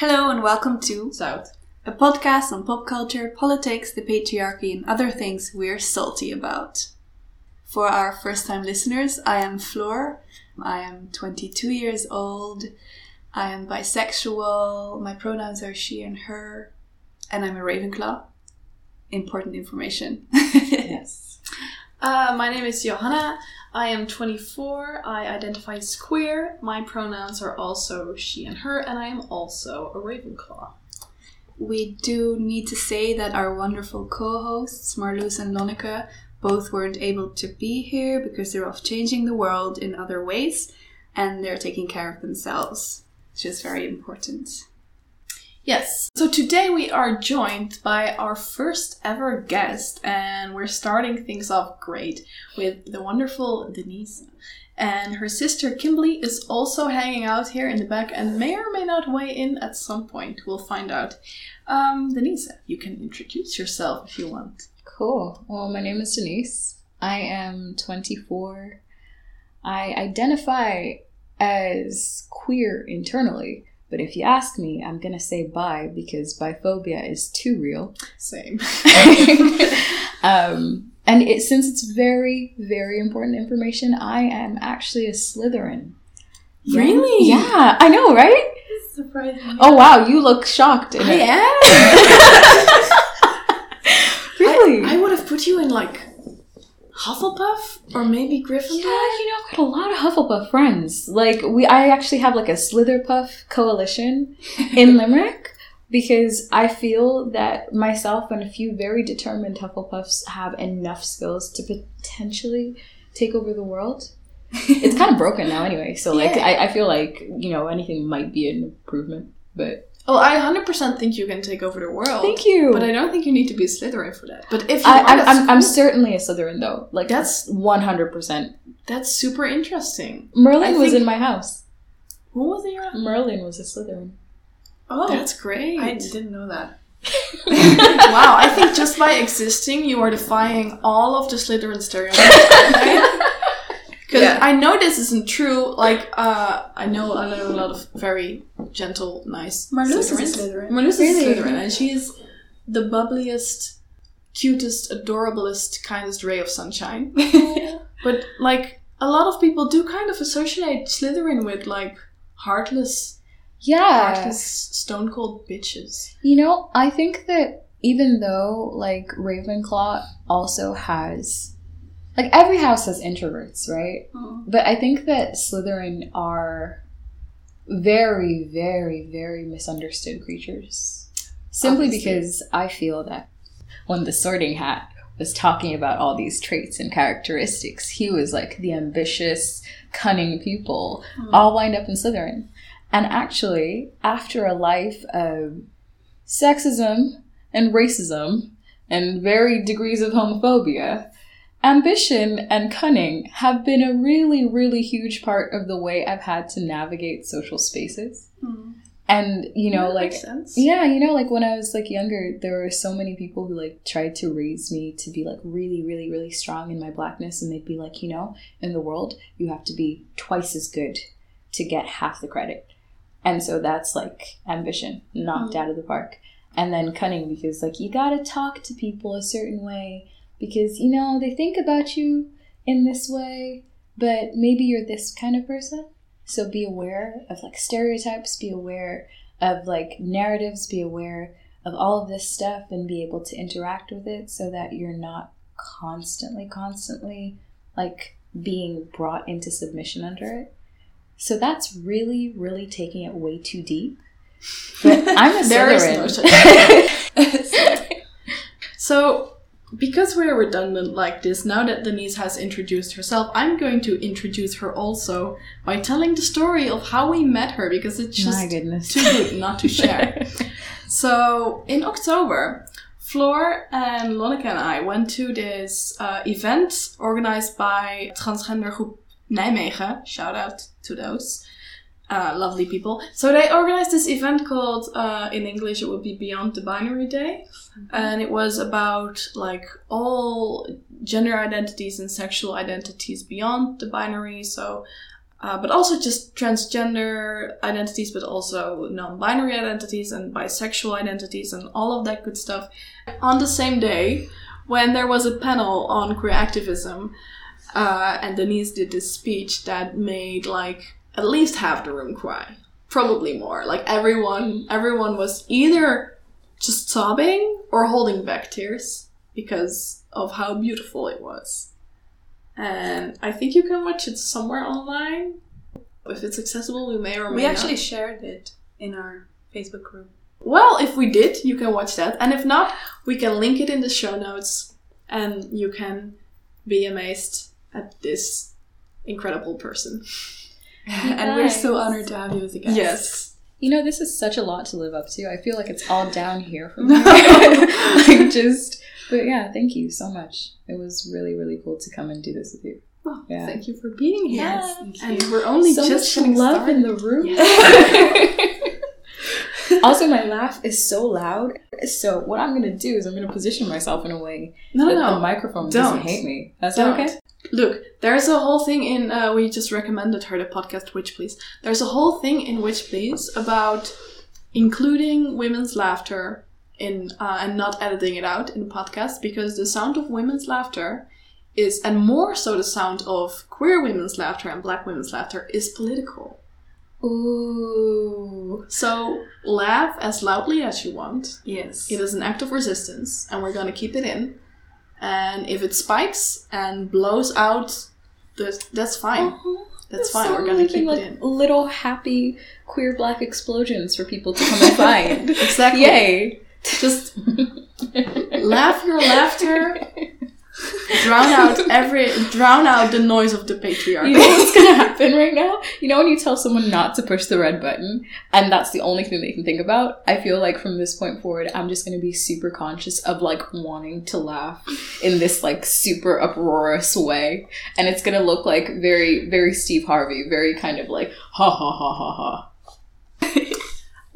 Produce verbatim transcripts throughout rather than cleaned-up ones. Hello and welcome to Zout, a podcast on pop culture, politics, the patriarchy and other things we're salty about. For our first time listeners, I am Floor. I am twenty-two years old. I am bisexual. My pronouns are she and her. And I'm a Ravenclaw. Important information. Yes. Uh, my name is Johanna. I am twenty-four, I identify as queer, my pronouns are also she and her, and I am also a Ravenclaw. We do need to say that our wonderful co-hosts, Marloes and Lonneke, both weren't able to be here because they're off changing the world in other ways, and they're taking care of themselves, which is very important. Yes, so today we are joined by our first ever guest, and we're starting things off great with the wonderful Denise. And her sister Kimberly is also hanging out here in the back and may or may not weigh in at some point. We'll find out. Um, Denise, you can introduce yourself if you want. Cool. Well, my name is Denise. I am twenty-four. I identify as queer internally. But if you ask me, I'm going to say bi because biphobia is too real. Same. um, and it, since it's very, very important information, I am actually a Slytherin. Really? Yeah. I know, right? It's surprising. Oh, wow. You look shocked. I it. am. Really? I, I would have put you in, like, Hufflepuff or maybe Gryffindor? Yeah, you know, I've got a lot of Hufflepuff friends. Like, we, I actually have like a Slitherpuff coalition in Limerick because I feel that myself and a few very determined Hufflepuffs have enough skills to potentially take over the world. It's kind of broken now anyway, so like, yeah. I, I feel like, you know, anything might be an improvement, but... Well, I one hundred percent think you can take over the world. Thank you. But I don't think you need to be a Slytherin for that. But if you I, are, I'm, I'm, I'm certainly a Slytherin, though. Like, that's one hundred percent. That's super interesting. Merlin I was in my house. Who was in your house? Merlin was a Slytherin. Oh, that's great. I didn't know that. Wow, I think just by existing, you are defying all of the Slytherin stereotypes. Because yeah. I know this isn't true. Like, uh, I know I know a lot of very gentle, nice Marloes is Slytherin. Marloes is really? Slytherin, and she's the bubbliest, cutest, adorablest, kindest ray of sunshine. Yeah. But, like, a lot of people do kind of associate Slytherin with, like, heartless, yeah, heartless, stone-cold bitches. You know, I think that even though, like, Ravenclaw also has... Like, every house has introverts, right? Aww. But I think that Slytherin are very, very, very misunderstood creatures. Simply Obviously. Because I feel that when the Sorting Hat was talking about all these traits and characteristics, he was like, the ambitious, cunning people Aww. All wind up in Slytherin. And actually, after a life of sexism and racism and varied degrees of homophobia... Ambition and cunning have been a really, really huge part of the way I've had to navigate social spaces. Mm. And, you know, that like... Makes sense. Yeah, you know, like, when I was, like, younger, there were so many people who, like, tried to raise me to be, like, really, really, really strong in my blackness. And they'd be like, you know, in the world, you have to be twice as good to get half the credit. And so that's, like, ambition knocked mm. out of the park. And then cunning, because, like, you gotta talk to people a certain way. Because, you know, they think about you in this way, but maybe you're this kind of person. So be aware of, like, stereotypes, be aware of, like, narratives, be aware of all of this stuff and be able to interact with it so that you're not constantly, constantly, like, being brought into submission under it. So that's really, really taking it way too deep. But I'm a there is no So... Because we're redundant like this, now that Denise has introduced herself, I'm going to introduce her also by telling the story of how we met her, because it's just My goodness. Too good not to share. So, in October, Floor and Lonneke and I went to this uh, event organized by Transgender Groep Nijmegen. Shout out to those uh, lovely people. So they organized this event called, uh, in English it would be Beyond the Binary Day. And it was about, like, all gender identities and sexual identities beyond the binary. So Uh, but also just transgender identities, but also non-binary identities and bisexual identities and all of that good stuff. On the same day, when there was a panel on queer activism, uh, and Denise did this speech that made, like, at least half the room cry. Probably more. Like, everyone, everyone was either just sobbing or holding back tears because of how beautiful it was. And I think you can watch it somewhere online. If it's accessible, we may or may not. We actually shared it in our Facebook group. Well, if we did, you can watch that. And if not, we can link it in the show notes. And you can be amazed at this incredible person. Nice. And we're so honored to have you as a guest. Yes. You know, this is such a lot to live up to. I feel like it's all down here from here. Like, just... But yeah, thank you so much. It was really, really cool to come and do this with you. Well, yeah. Thank you for being here. Yes, thank you. And we're only so just much love started. In the room. Yes. Also, my laugh is so loud. So what I'm going to do is I'm going to position myself in a way no, that no, the microphone don't. Doesn't hate me. That's not okay? Look, there's a whole thing in... Uh, we just recommended her the podcast Witch Please. There's a whole thing in Witch Please about including women's laughter in uh, and not editing it out in podcasts, because the sound of women's laughter is, and more so the sound of queer women's laughter and Black women's laughter, is political. Ooh. So laugh as loudly as you want. Yes. It is an act of resistance, and we're going to keep it in. And if it spikes and blows out, the, that's fine. Uh-huh. That's fine, so we're going to keep like, it in. Little happy queer Black explosions for people to come and find. Exactly. Yay. Just laugh your laughter, drown out every, drown out the noise of the patriarchy. You know what's going to happen right now? You know when you tell someone not to push the red button, and that's the only thing they can think about? I feel like from this point forward, I'm just going to be super conscious of, like, wanting to laugh in this, like, super uproarious way. And it's going to look, like, very, very Steve Harvey, very kind of, like, ha ha ha ha ha.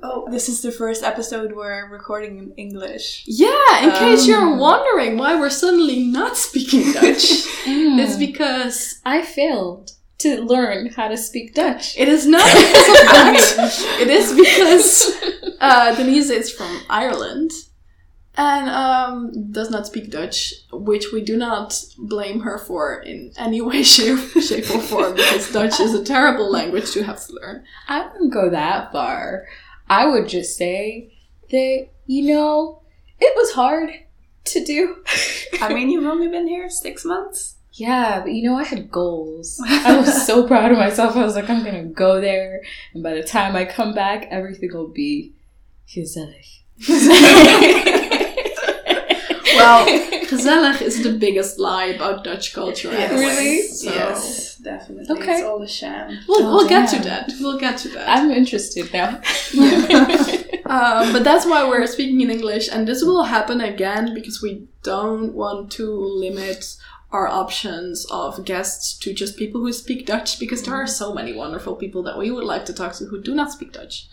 Oh, this is the first episode we're recording in English. Yeah, in um, case you're wondering why we're suddenly not speaking Dutch. Mm. It's because I failed to learn how to speak Dutch. It is not because of that. It is because uh, Denise is from Ireland and um, does not speak Dutch, which we do not blame her for in any way, shape, shape or form, because Dutch is a terrible language to have to learn. I wouldn't go that far. I would just say that, you know, it was hard to do. I mean, you've only been here six months. Yeah, but you know, I had goals. I was so proud of myself. I was like, I'm going to go there. And by the time I come back, everything will be gezellig. Well, gezellig is the biggest lie about Dutch culture. Yes. Really? So. Yes, definitely. Okay. It's all a sham. We'll, oh, we'll get to that. We'll get to that. I'm interested now. uh, but that's why we're speaking in English. And this will happen again because we don't want to limit our options of guests to just people who speak Dutch, because there are so many wonderful people that we would like to talk to who do not speak Dutch.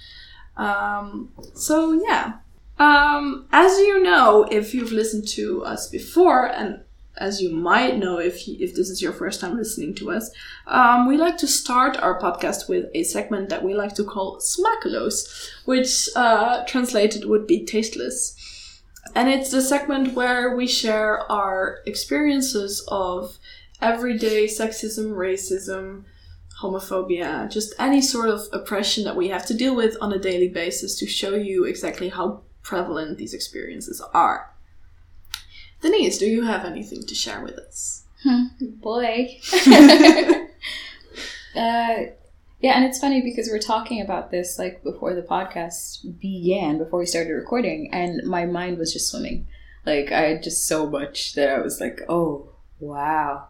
Um, so, yeah. Um, as you know, if you've listened to us before, and as you might know if you, if this is your first time listening to us, um, we like to start our podcast with a segment that we like to call Smakeloos, which uh, translated would be tasteless. And it's the segment where we share our experiences of everyday sexism, racism, homophobia, just any sort of oppression that we have to deal with on a daily basis to show you exactly how prevalent these experiences are. Denise, do you have anything to share with us? Hmm, boy. uh, yeah, and it's funny because we're talking about this like before the podcast began, before we started recording, and my mind was just swimming. Like, I had just so much that I was like, oh, wow,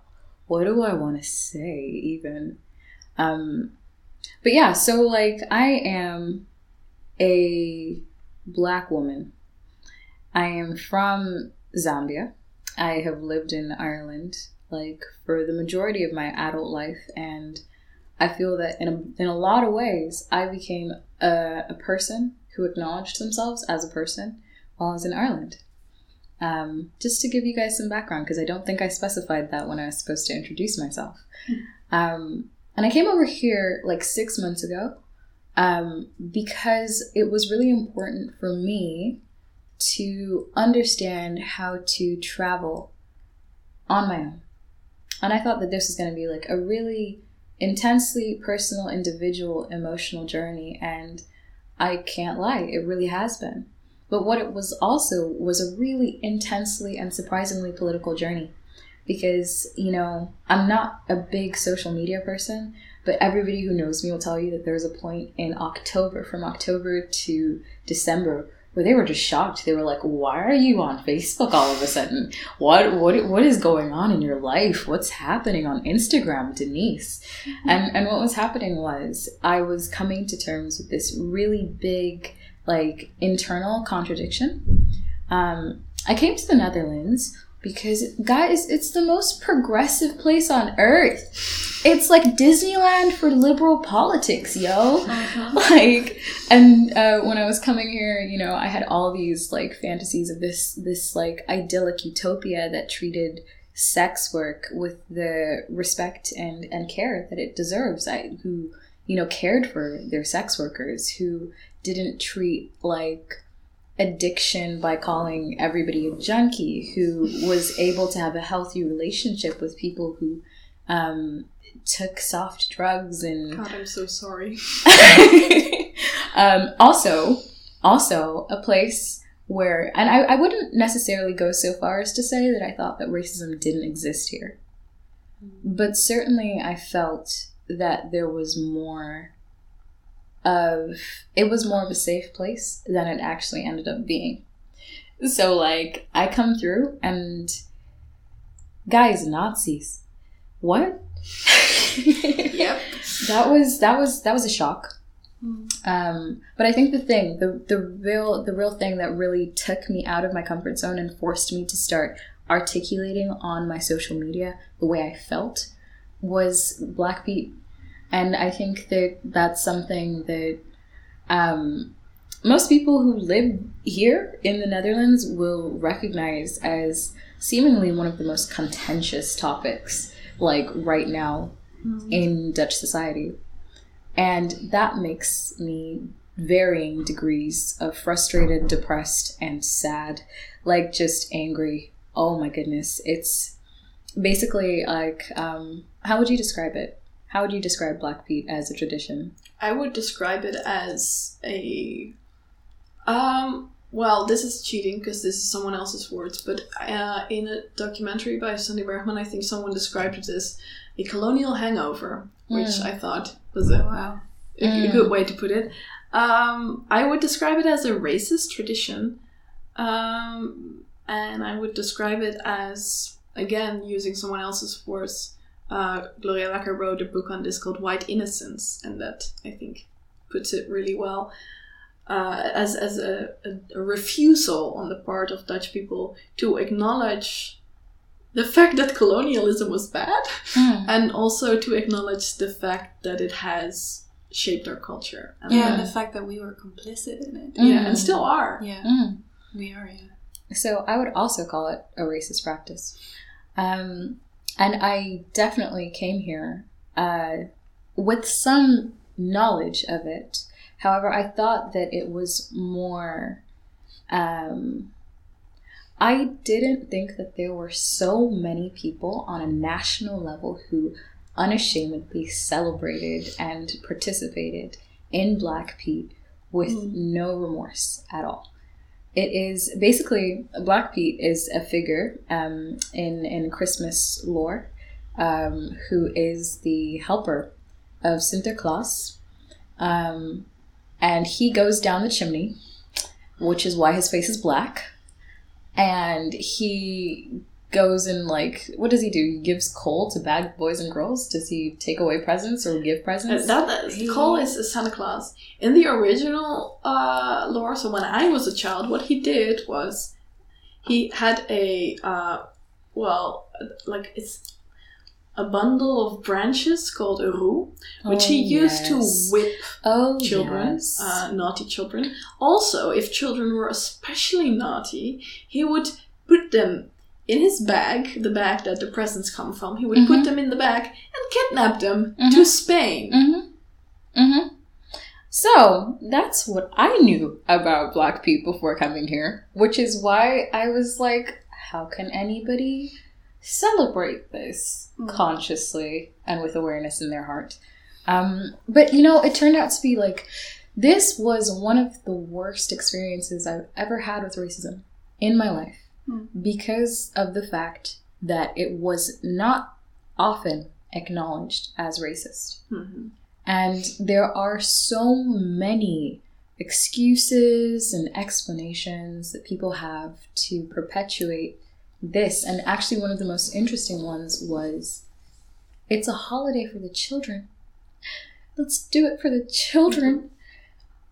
what do I want to say even? Um, but yeah, so like I am a... Black woman. I am from Zambia. I have lived in Ireland like for the majority of my adult life, and I feel that in a, in a lot of ways I became a, a person who acknowledged themselves as a person while I was in Ireland. Um, just to give you guys some background, because I don't think I specified that when I was supposed to introduce myself. Um, And I came over here like six months ago um, because it was really important for me to understand how to travel on my own. And I thought that this was going to be like a really intensely personal, individual, emotional journey. And I can't lie, it really has been. But what it was also was a really intensely and surprisingly political journey. Because, you know, I'm not a big social media person, but everybody who knows me will tell you that there was a point in October, from October to December, where they were just shocked. They were like, why are you on Facebook all of a sudden? What what what is going on in your life? What's happening on Instagram, Denise? Mm-hmm. And and what was happening was I was coming to terms with this really big, like, internal contradiction. Um, I came to the Netherlands because, guys, it's the most progressive place on earth. It's like Disneyland for liberal politics, yo. Uh-huh. Like, and uh, when I was coming here, you know, I had all these, like, fantasies of this, this, like, idyllic utopia that treated sex work with the respect and, and care that it deserves. I, who, you know, cared for their sex workers, who didn't treat, like, addiction by calling everybody a junkie, who was able to have a healthy relationship with people who um, took soft drugs and... God, I'm so sorry. um, also, also a place where... And I, I wouldn't necessarily go so far as to say that I thought that racism didn't exist here. But certainly I felt that there was more... of it was more of a safe place than it actually ended up being. So, like, I come through and, guys, Nazis, what? Yep. that was that was that was a shock. Mm. Um, but I think the thing, the the real the real thing that really took me out of my comfort zone and forced me to start articulating on my social media the way I felt was Blackbeat. And I think that that's something that um, most people who live here in the Netherlands will recognize as seemingly one of the most contentious topics, like, right now mm. in Dutch society. And that makes me varying degrees of frustrated, depressed, and sad, like, just angry. Oh, my goodness. It's basically, like, um, how would you describe it? How would you describe Blackbeat as a tradition? I would describe it as a... Um, well, this is cheating because this is someone else's words, but uh, in a documentary by Sunny Bergman, I think someone described it as a colonial hangover, which mm. I thought was a, wow, a, mm. a good way to put it. Um, I would describe it as a racist tradition, um, and I would describe it as, again, using someone else's words... Uh, Gloria Lacker wrote a book on this called White Innocence, and that, I think, puts it really well uh, as as a, a, a refusal on the part of Dutch people to acknowledge the fact that colonialism was bad mm. and also to acknowledge the fact that it has shaped our culture. And yeah, and the fact that we were complicit in it. Mm. Yeah, and still are. Yeah, mm. we are, yeah. So I would also call it a racist practice. Um... And I definitely came here uh, with some knowledge of it. However, I thought that it was more... Um, I didn't think that there were so many people on a national level who unashamedly celebrated and participated in Blackbeat with mm. no remorse at all. It is basically, Blackbeat is a figure um, in, in Christmas lore um, who is the helper of Sinterklaas. Um, and he goes down the chimney, which is why his face is black. And he goes and, like, what does he do? He gives coal to bad boys and girls? Does he take away presents or give presents? Uh, that is, he... Coal is Santa Claus. In the original uh, lore, so when I was a child, what he did was he had a, uh, well, like, it's a bundle of branches called a roe, which oh, he used yes. to whip oh, children, yes. uh, naughty children. Also, if children were especially naughty, he would put them in his bag, the bag that the presents come from, he would mm-hmm. put them in the bag and kidnap them mm-hmm. to Spain. Mm-hmm. Mm-hmm. So, that's what I knew about black people before coming here, which is why I was like, how can anybody celebrate this mm. consciously and with awareness in their heart? Um, but, you know, it turned out to be like, this was one of the worst experiences I've ever had with racism in my life mm. because of the fact that it was not often acknowledged as racist. Mm-hmm. And there are so many excuses and explanations that people have to perpetuate this. And actually one of the most interesting ones was, it's a holiday for the children. Let's do it for the children.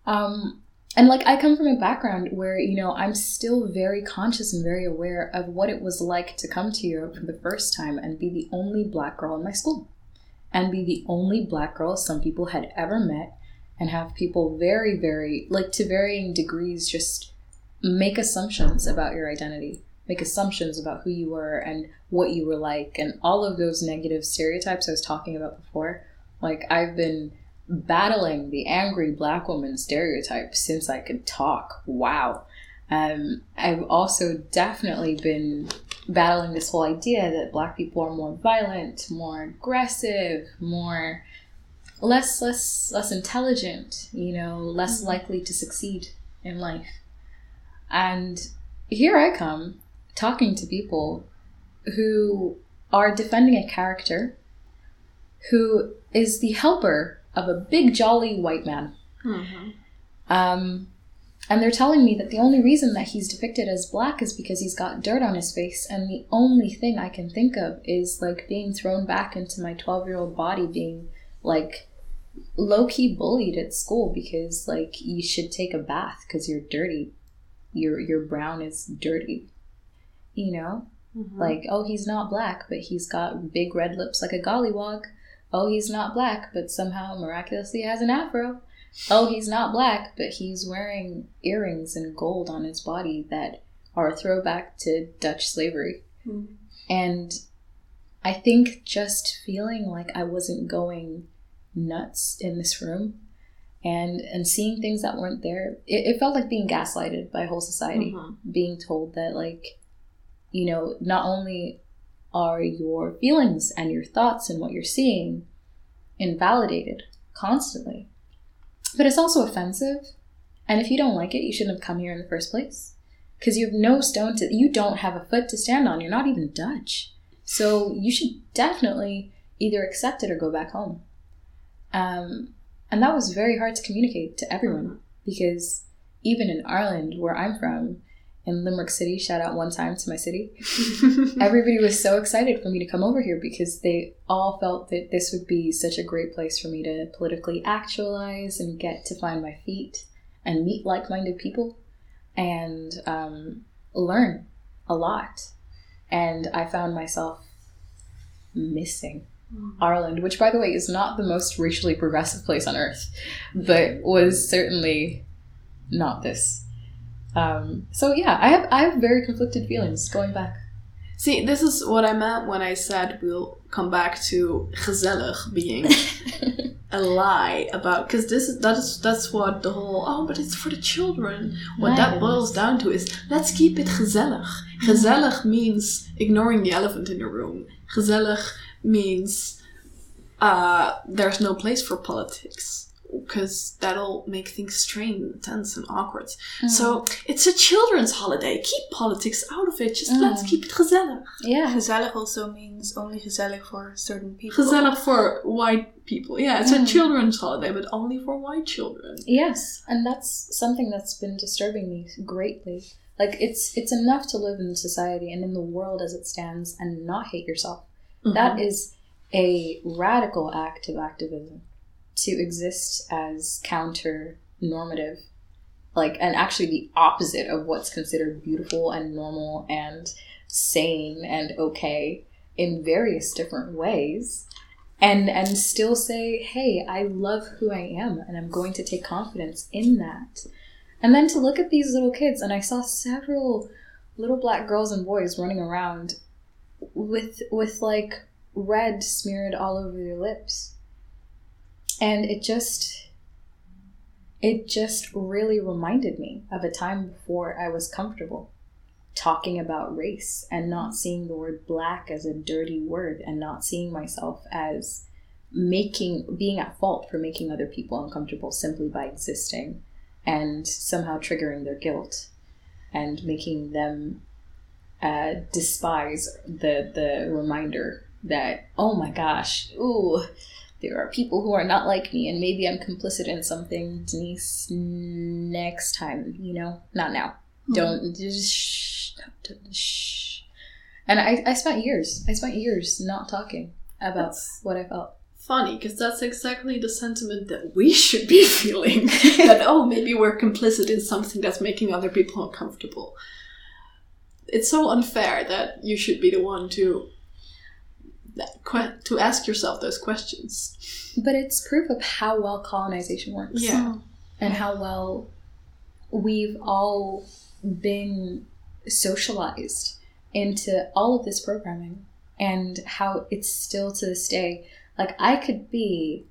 Um, and like, I come from a background where, you know, I'm still very conscious and very aware of what it was like to come to Europe for the first time and be the only black girl in my school. And be the only black girl some people had ever met, and have people very, very, like to varying degrees, just make assumptions about your identity, make assumptions about who you were and what you were like, and all of those negative stereotypes I was talking about before. Like, I've been battling the angry black woman stereotype since I could talk. Wow. Um, I've also definitely been battling this whole idea that black people are more violent, more aggressive, more less less less intelligent, you know, less mm-hmm. likely to succeed in life. And here I come talking to people who are defending a character who is the helper of a big jolly white man. Mm-hmm. Um And they're telling me that the only reason that he's depicted as black is because he's got dirt on his face. And the only thing I can think of is like being thrown back into my twelve-year-old body, being like low-key bullied at school because like you should take a bath because you're dirty. Your your brown is dirty, you know? Mm-hmm. Like, oh, he's not black, but he's got big red lips like a gollywog. Oh, he's not black, but somehow miraculously has an afro. Oh, he's not black, but he's wearing earrings and gold on his body that are a throwback to Dutch slavery. Mm-hmm. And I think just feeling like I wasn't going nuts in this room and, and seeing things that weren't there, it, it felt like being gaslighted by whole society, mm-hmm. being told that, like, you know, not only are your feelings and your thoughts and what you're seeing invalidated constantly, but it's also offensive, and if you don't like it, you shouldn't have come here in the first place, because you have no stone to, you don't have a foot to stand on, you're not even Dutch, so you should definitely either accept it or go back home. Um, and that was very hard to communicate to everyone, mm-hmm. because even in Ireland, where I'm from, in Limerick City, shout out one time to my city, everybody was so excited for me to come over here because they all felt that this would be such a great place for me to politically actualize and get to find my feet and meet like-minded people and um, learn a lot. And I found myself missing mm-hmm. Ireland, which, by the way, is not the most racially progressive place on earth, but was certainly not this. Um, so yeah, I have I have very conflicted feelings going back. See, this is what I meant when I said we'll come back to gezellig being a lie about, because this is that is that's what the whole oh but it's for the children. What nice. That boils down to is let's keep it gezellig. Gezellig means ignoring the elephant in the room. Gezellig means uh, there's no place for politics. Because that'll make things strained, tense, and awkward. Mm. So it's a children's holiday. Keep politics out of it. Just mm. let's keep it gezellig. Yeah, gezellig also means only gezellig for certain people. Gezellig for white people. Yeah, it's mm. a children's holiday, but only for white children. Yes, and that's something that's been disturbing me greatly. Like, it's it's enough to live in society and in the world as it stands and not hate yourself. Mm-hmm. That is a radical act of activism. To exist as counter-normative, like, and actually the opposite of what's considered beautiful and normal and sane and okay in various different ways, and and still say, hey, I love who I am, and I'm going to take confidence in that. And then to look at these little kids, and I saw several little black girls and boys running around with with like red smeared all over their lips. And it just it just really reminded me of a time before I was comfortable talking about race and not seeing the word black as a dirty word and not seeing myself as making being at fault for making other people uncomfortable simply by existing and somehow triggering their guilt and making them uh, despise the the reminder that, oh my gosh, ooh, there are people who are not like me and maybe I'm complicit in something, Denise, next time, you know? Not now. Mm-hmm. Don't, just shh, don't, shh. And I, I spent years, I spent years not talking about that's what I felt. Funny, because that's exactly the sentiment that we should be feeling. That, oh, maybe we're complicit in something that's making other people uncomfortable. It's so unfair that you should be the one to to ask yourself those questions. But it's proof of how well colonization works. Yeah. And how well we've all been socialized into all of this programming and how it's still to this day. Like, I could be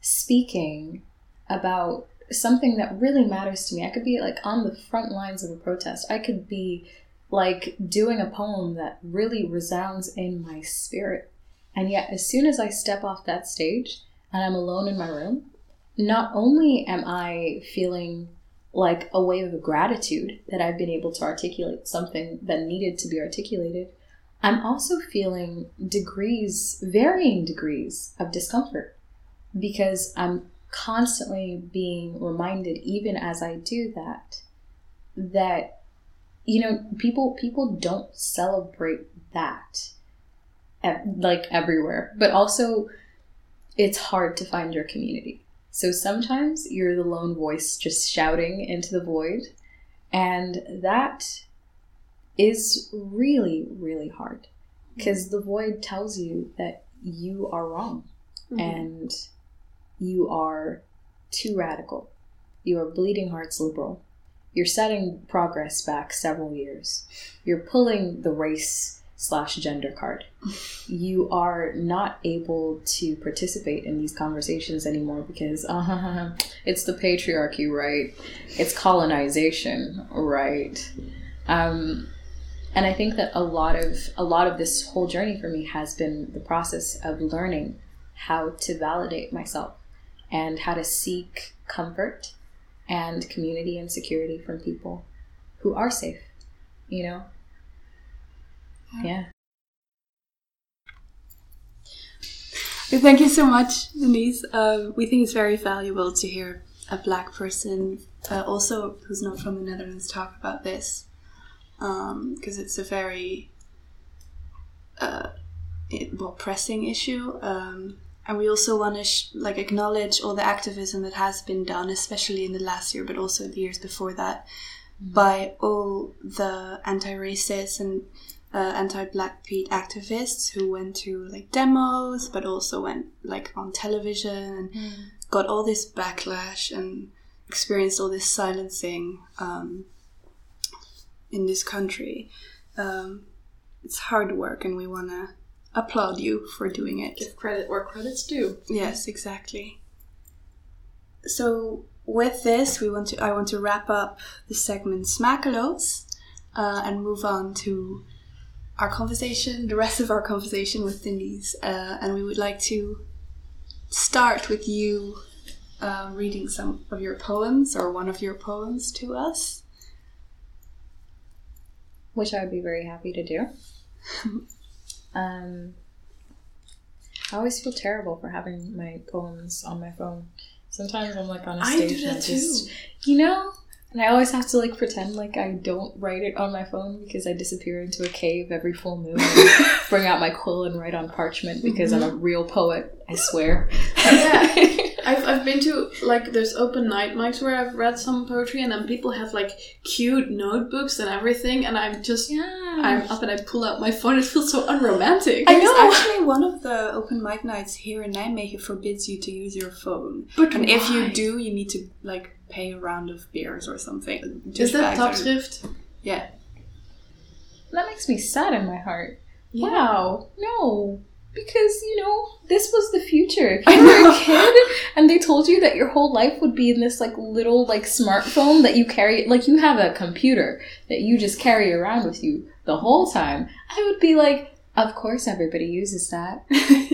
speaking about something that really matters to me. I could be, like, on the front lines of a protest. I could be, like, doing a poem that really resounds in my spirit. And yet, as soon as I step off that stage and I'm alone in my room, not only am I feeling like a wave of gratitude that I've been able to articulate something that needed to be articulated, I'm also feeling degrees, varying degrees of discomfort because I'm constantly being reminded, even as I do that, that, you know, people people don't celebrate that, like, everywhere. But also, it's hard to find your community. So sometimes you're the lone voice just shouting into the void, and that is really, really hard because mm-hmm. the void tells you that you are wrong mm-hmm. and you are too radical. You are bleeding hearts liberal. You're setting progress back several years. You're pulling the race slash gender card. You are not able to participate in these conversations anymore because uh, it's the patriarchy, right? It's colonization, right? Um... And I think that a lot of a lot of this whole journey for me has been the process of learning how to validate myself and how to seek comfort and community and security from people who are safe, you know? Yeah. Thank you so much, Denise. Uh, we think it's very valuable to hear a black person, uh, also who's not from the Netherlands, talk about this. Because um, it's a very uh, it, well pressing issue, um, and we also want to sh- like acknowledge all the activism that has been done, especially in the last year, but also the years before that, mm-hmm. by all the anti-racist and uh, anti-Blackbeat activists who went to like demos, but also went like on television and mm-hmm. got all this backlash and experienced all this silencing. Um, in this country. Um, it's hard work and we want to applaud you for doing it. Give credit where credit's due. Yes, exactly. So with this, we want to. I want to wrap up the segment Smakeloos uh, and move on to our conversation, the rest of our conversation with Denise. Uh, and we would like to start with you uh, reading some of your poems or one of your poems to us. Which I would be very happy to do. Um, I always feel terrible for having my poems on my phone. Sometimes I'm like on a stage I do that and I just, too. You know? And I always have to like pretend like I don't write it on my phone because I disappear into a cave every full moon and bring out my quill and write on parchment because mm-hmm. I'm a real poet, I swear. Yeah. I've I've been to, like, there's open night mics where I've read some poetry and then people have, like, cute notebooks and everything and I'm just, yeah. I'm up and I pull out my phone. It feels so unromantic. I know. Actually, one of the open mic nights here in Nijmegen forbids you to use your phone. But and why? If you do, you need to, like, pay a round of beers or something. Is that Topschrift? Yeah. That makes me sad in my heart. Yeah. Wow. No. Because, you know, this was the future. If you were a kid and they told you that your whole life would be in this, like, little, like, smartphone that you carry, like, you have a computer that you just carry around with you the whole time, I would be like, of course everybody uses that.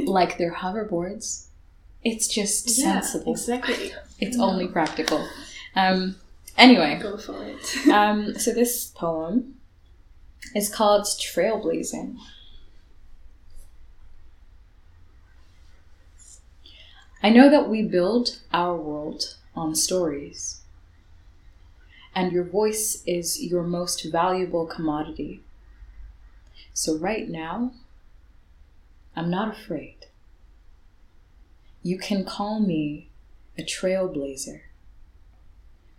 Like their hoverboards. It's just yeah, sensible. Exactly. It's yeah. only practical. Um, anyway. Go for it. um, so this poem is called Trailblazing. I know that we build our world on stories, and your voice is your most valuable commodity. So right now, I'm not afraid. You can call me a trailblazer,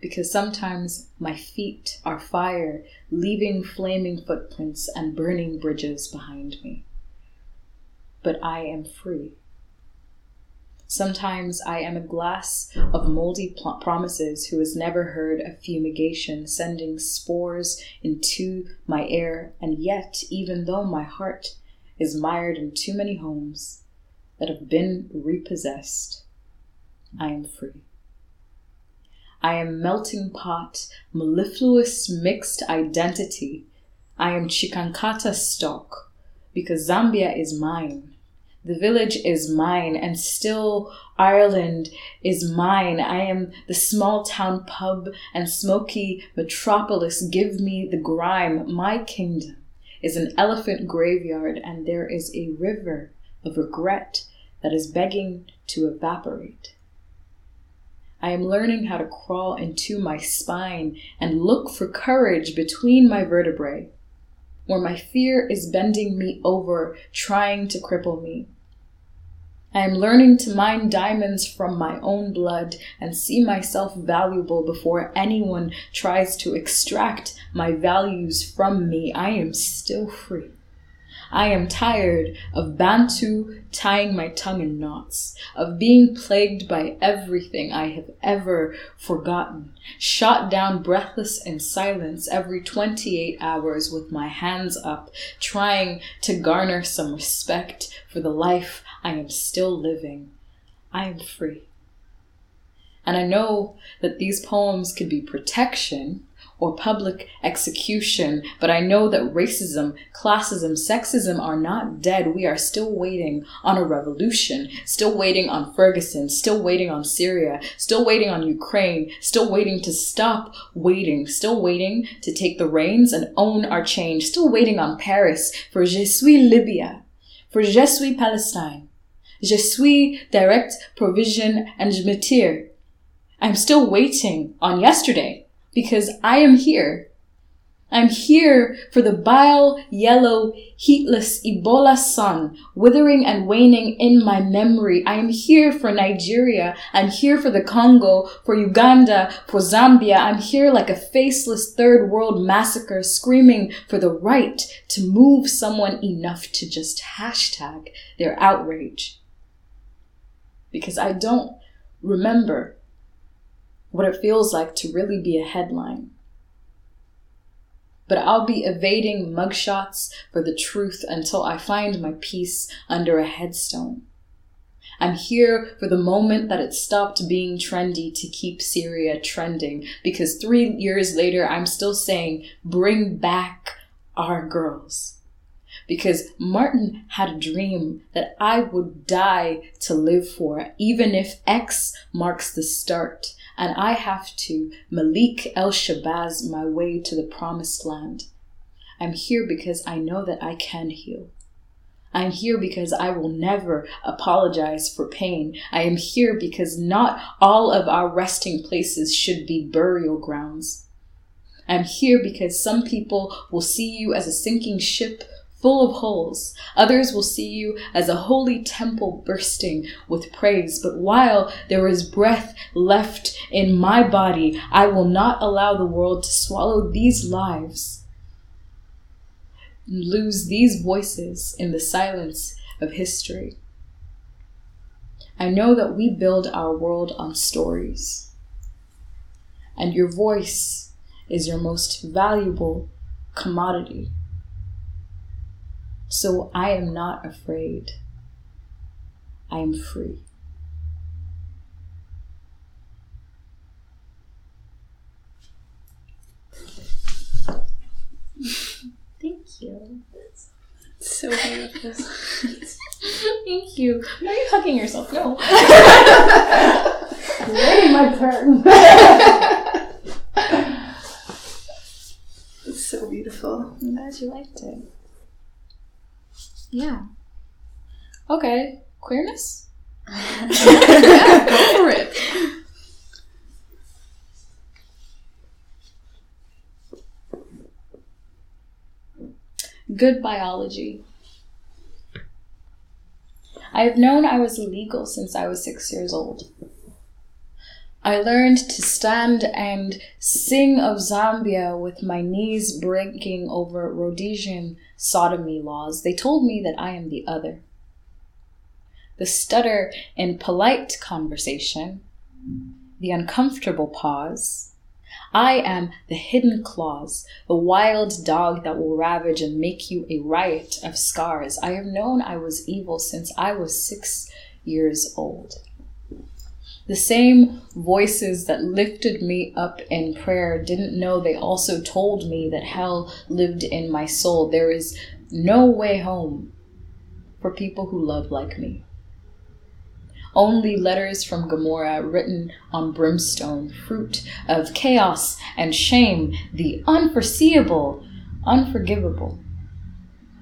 because sometimes my feet are fire, leaving flaming footprints and burning bridges behind me. But I am free. Sometimes I am a glass of moldy pl- promises who has never heard of fumigation, sending spores into my air, and yet, even though my heart is mired in too many homes that have been repossessed, I am free. I am melting pot, mellifluous mixed identity. I am Chikankata stock, because Zambia is mine. The village is mine, and still Ireland is mine. I am the small town pub and smoky metropolis. Give me the grime. My kingdom is an elephant graveyard, and there is a river of regret that is begging to evaporate. I am learning how to crawl into my spine and look for courage between my vertebrae, where my fear is bending me over, trying to cripple me. I am learning to mine diamonds from my own blood and see myself valuable before anyone tries to extract my values from me. I am still free. I am tired of Bantu tying my tongue in knots, of being plagued by everything I have ever forgotten, shot down breathless in silence every twenty-eight hours with my hands up, trying to garner some respect for the life I am still living. I am free. And I know that these poems could be protection or public execution, but I know that racism, classism, sexism are not dead. We are still waiting on a revolution, still waiting on Ferguson, still waiting on Syria, still waiting on Ukraine, still waiting to stop waiting, still waiting to take the reins and own our change, still waiting on Paris for Je suis Libya, for Je suis Palestine, Je suis direct provision and je me tire. I'm still waiting on yesterday, because I am here. I'm here for the bile, yellow, heatless Ebola sun, withering and waning in my memory. I am here for Nigeria. I'm here for the Congo, for Uganda, for Zambia. I'm here like a faceless third world massacre, screaming for the right to move someone enough to just hashtag their outrage. Because I don't remember what it feels like to really be a headline. But I'll be evading mugshots for the truth until I find my peace under a headstone. I'm here for the moment that it stopped being trendy to keep Syria trending, because three years later I'm still saying, bring back our girls. Because Martin had a dream that I would die to live for, even if X marks the start, and I have to Malik El-Shabazz my way to the promised land. I'm here because I know that I can heal. I'm here because I will never apologize for pain. I am here because not all of our resting places should be burial grounds. I'm here because some people will see you as a sinking ship full of holes. Others will see you as a holy temple bursting with praise. But while there is breath left in my body, I will not allow the world to swallow these lives, lose these voices in the silence of history. I know that we build our world on stories, and your voice is your most valuable commodity. So I am not afraid. I am free. Thank you. That's so beautiful. Thank you. Why are you hugging yourself? No. Waiting my turn. It's so beautiful. I'm glad you liked it. Yeah. Okay. Queerness? Yeah, go for it. Good biology. I have known I was illegal since I was six years old. I learned to stand and sing of Zambia with my knees breaking over Rhodesian sodomy laws. They told me that I am the other. The stutter in polite conversation, the uncomfortable pause. I am the hidden claws, the wild dog that will ravage and make you a riot of scars. I have known I was evil since I was six years old. The same voices that lifted me up in prayer didn't know they also told me that hell lived in my soul. There is no way home for people who love like me. Only letters from Gomorrah written on brimstone, fruit of chaos and shame, the unforeseeable, unforgivable.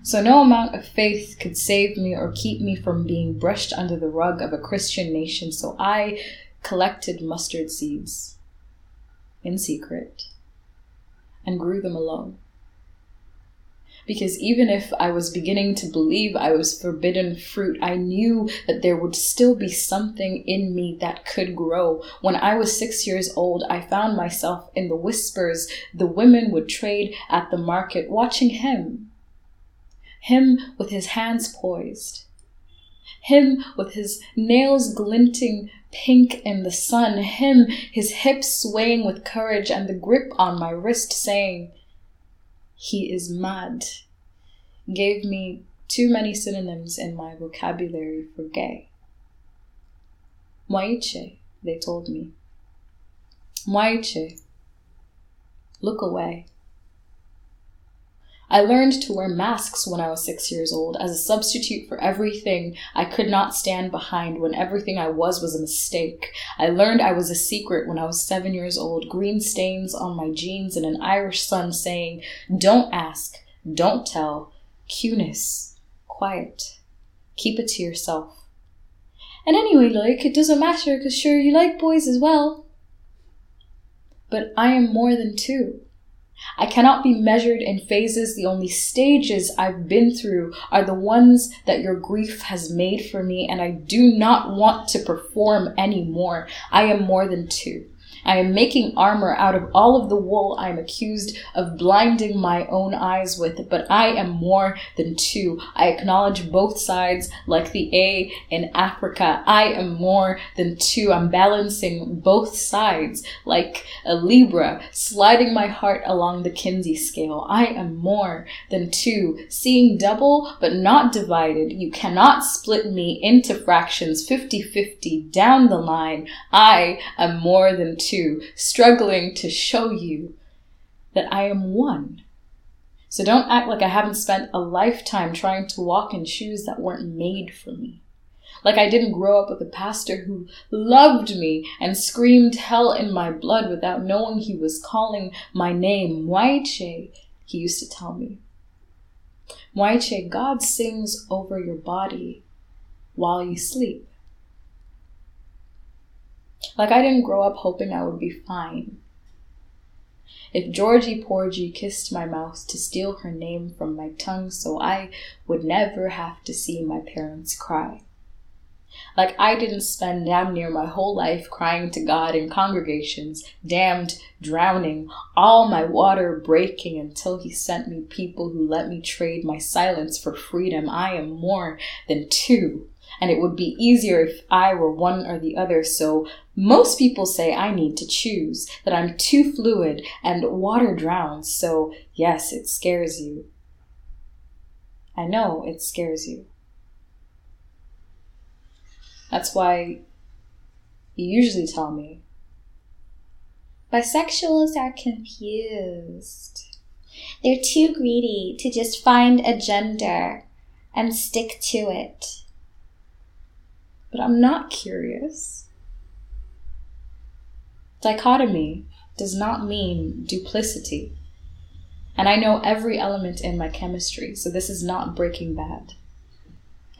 So no amount of faith could save me or keep me from being brushed under the rug of a Christian nation. So I collected mustard seeds in secret and grew them alone. Because even if I was beginning to believe I was forbidden fruit, I knew that there would still be something in me that could grow. When I was six years old, I found myself in the whispers the women would trade at the market, watching him. Him with his hands poised, him with his nails glinting pink in the sun, him, his hips swaying with courage and the grip on my wrist saying, he is mad, gave me too many synonyms in my vocabulary for gay. Mwaiche, they told me. Mwaiche, look away. I learned to wear masks when I was six years old as a substitute for everything I could not stand behind when everything I was was a mistake. I learned I was a secret when I was seven years old, green stains on my jeans and an Irish sun saying, don't ask, don't tell, cuteness, quiet, keep it to yourself. And anyway, like, it doesn't matter because sure, you like boys as well. But I am more than two. I cannot be measured in phases. The only stages I've been through are the ones that your grief has made for me, and I do not want to perform anymore. I am more than two. I am making armor out of all of the wool I am accused of blinding my own eyes with, but I am more than two. I acknowledge both sides like the A in Africa. I am more than two. I'm balancing both sides like a Libra, sliding my heart along the Kinsey scale. I am more than two. Seeing double but not divided. You cannot split me into fractions, fifty-fifty down the line. I am more than two. Too, struggling to show you that I am one. So don't act like I haven't spent a lifetime trying to walk in shoes that weren't made for me. Like I didn't grow up with a pastor who loved me and screamed hell in my blood without knowing he was calling my name. Mwaiche, he used to tell me. Mwaiche, God sings over your body while you sleep. Like I didn't grow up hoping I would be fine. If Georgie Porgy kissed my mouth to steal her name from my tongue so I would never have to see my parents cry. Like I didn't spend damn near my whole life crying to God in congregations, damned, drowning, all my water breaking until he sent me people who let me trade my silence for freedom. I am more than two. And it would be easier if I were one or the other. So most people say I need to choose, that I'm too fluid and water drowns. So yes, it scares you. I know it scares you. That's why you usually tell me bisexuals are confused. They're too greedy to just find a gender and stick to it. But I'm not curious. Dichotomy does not mean duplicity. And I know every element in my chemistry, so this is not Breaking Bad.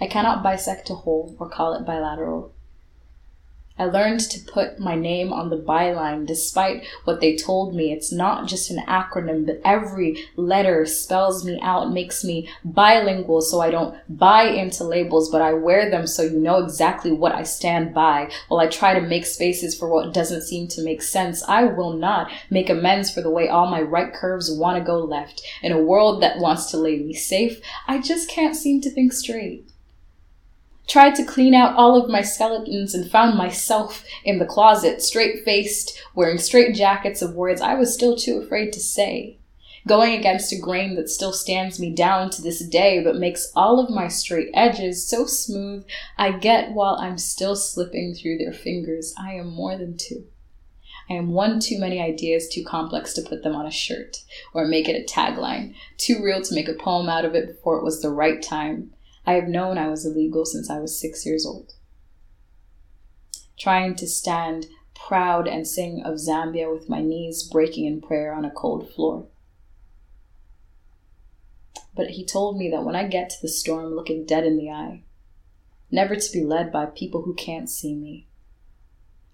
I cannot bisect a whole or call it bilateral. I learned to put my name on the byline despite what they told me. It's not just an acronym, but every letter spells me out, makes me bilingual so I don't buy into labels, but I wear them so you know exactly what I stand by. While I try to make spaces for what doesn't seem to make sense, I will not make amends for the way all my right curves want to go left. In a world that wants to lay me safe, I just can't seem to think straight. Tried to clean out all of my skeletons and found myself in the closet, straight-faced, wearing straight jackets of words I was still too afraid to say, going against a grain that still stands me down to this day but makes all of my straight edges so smooth I get while I'm still slipping through their fingers. I am more than two. I am one too many ideas too complex to put them on a shirt or make it a tagline, too real to make a poem out of it before it was the right time. I have known I was illegal since I was six years old. Trying to stand proud and sing of Zambia with my knees breaking in prayer on a cold floor. But he told me that when I get to the storm looking dead in the eye, never to be led by people who can't see me.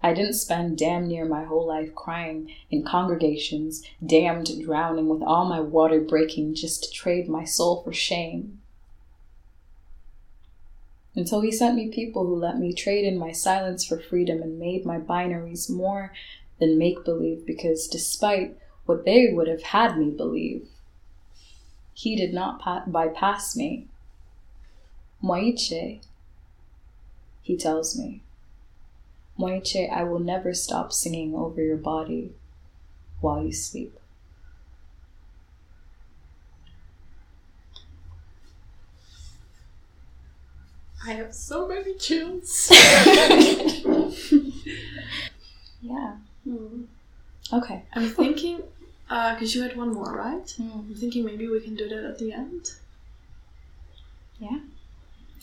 I didn't spend damn near my whole life crying in congregations, damned drowning with all my water breaking just to trade my soul for shame. Until he sent me people who let me trade in my silence for freedom and made my binaries more than make-believe, because despite what they would have had me believe, he did not bypass me. Mwaiche, he tells me, Mwaiche, I will never stop singing over your body while you sleep. I have so many chills. Yeah. Mm. Okay. I'm thinking, because uh, you had one more, right? Mm. I'm thinking maybe we can do that at the end. Yeah.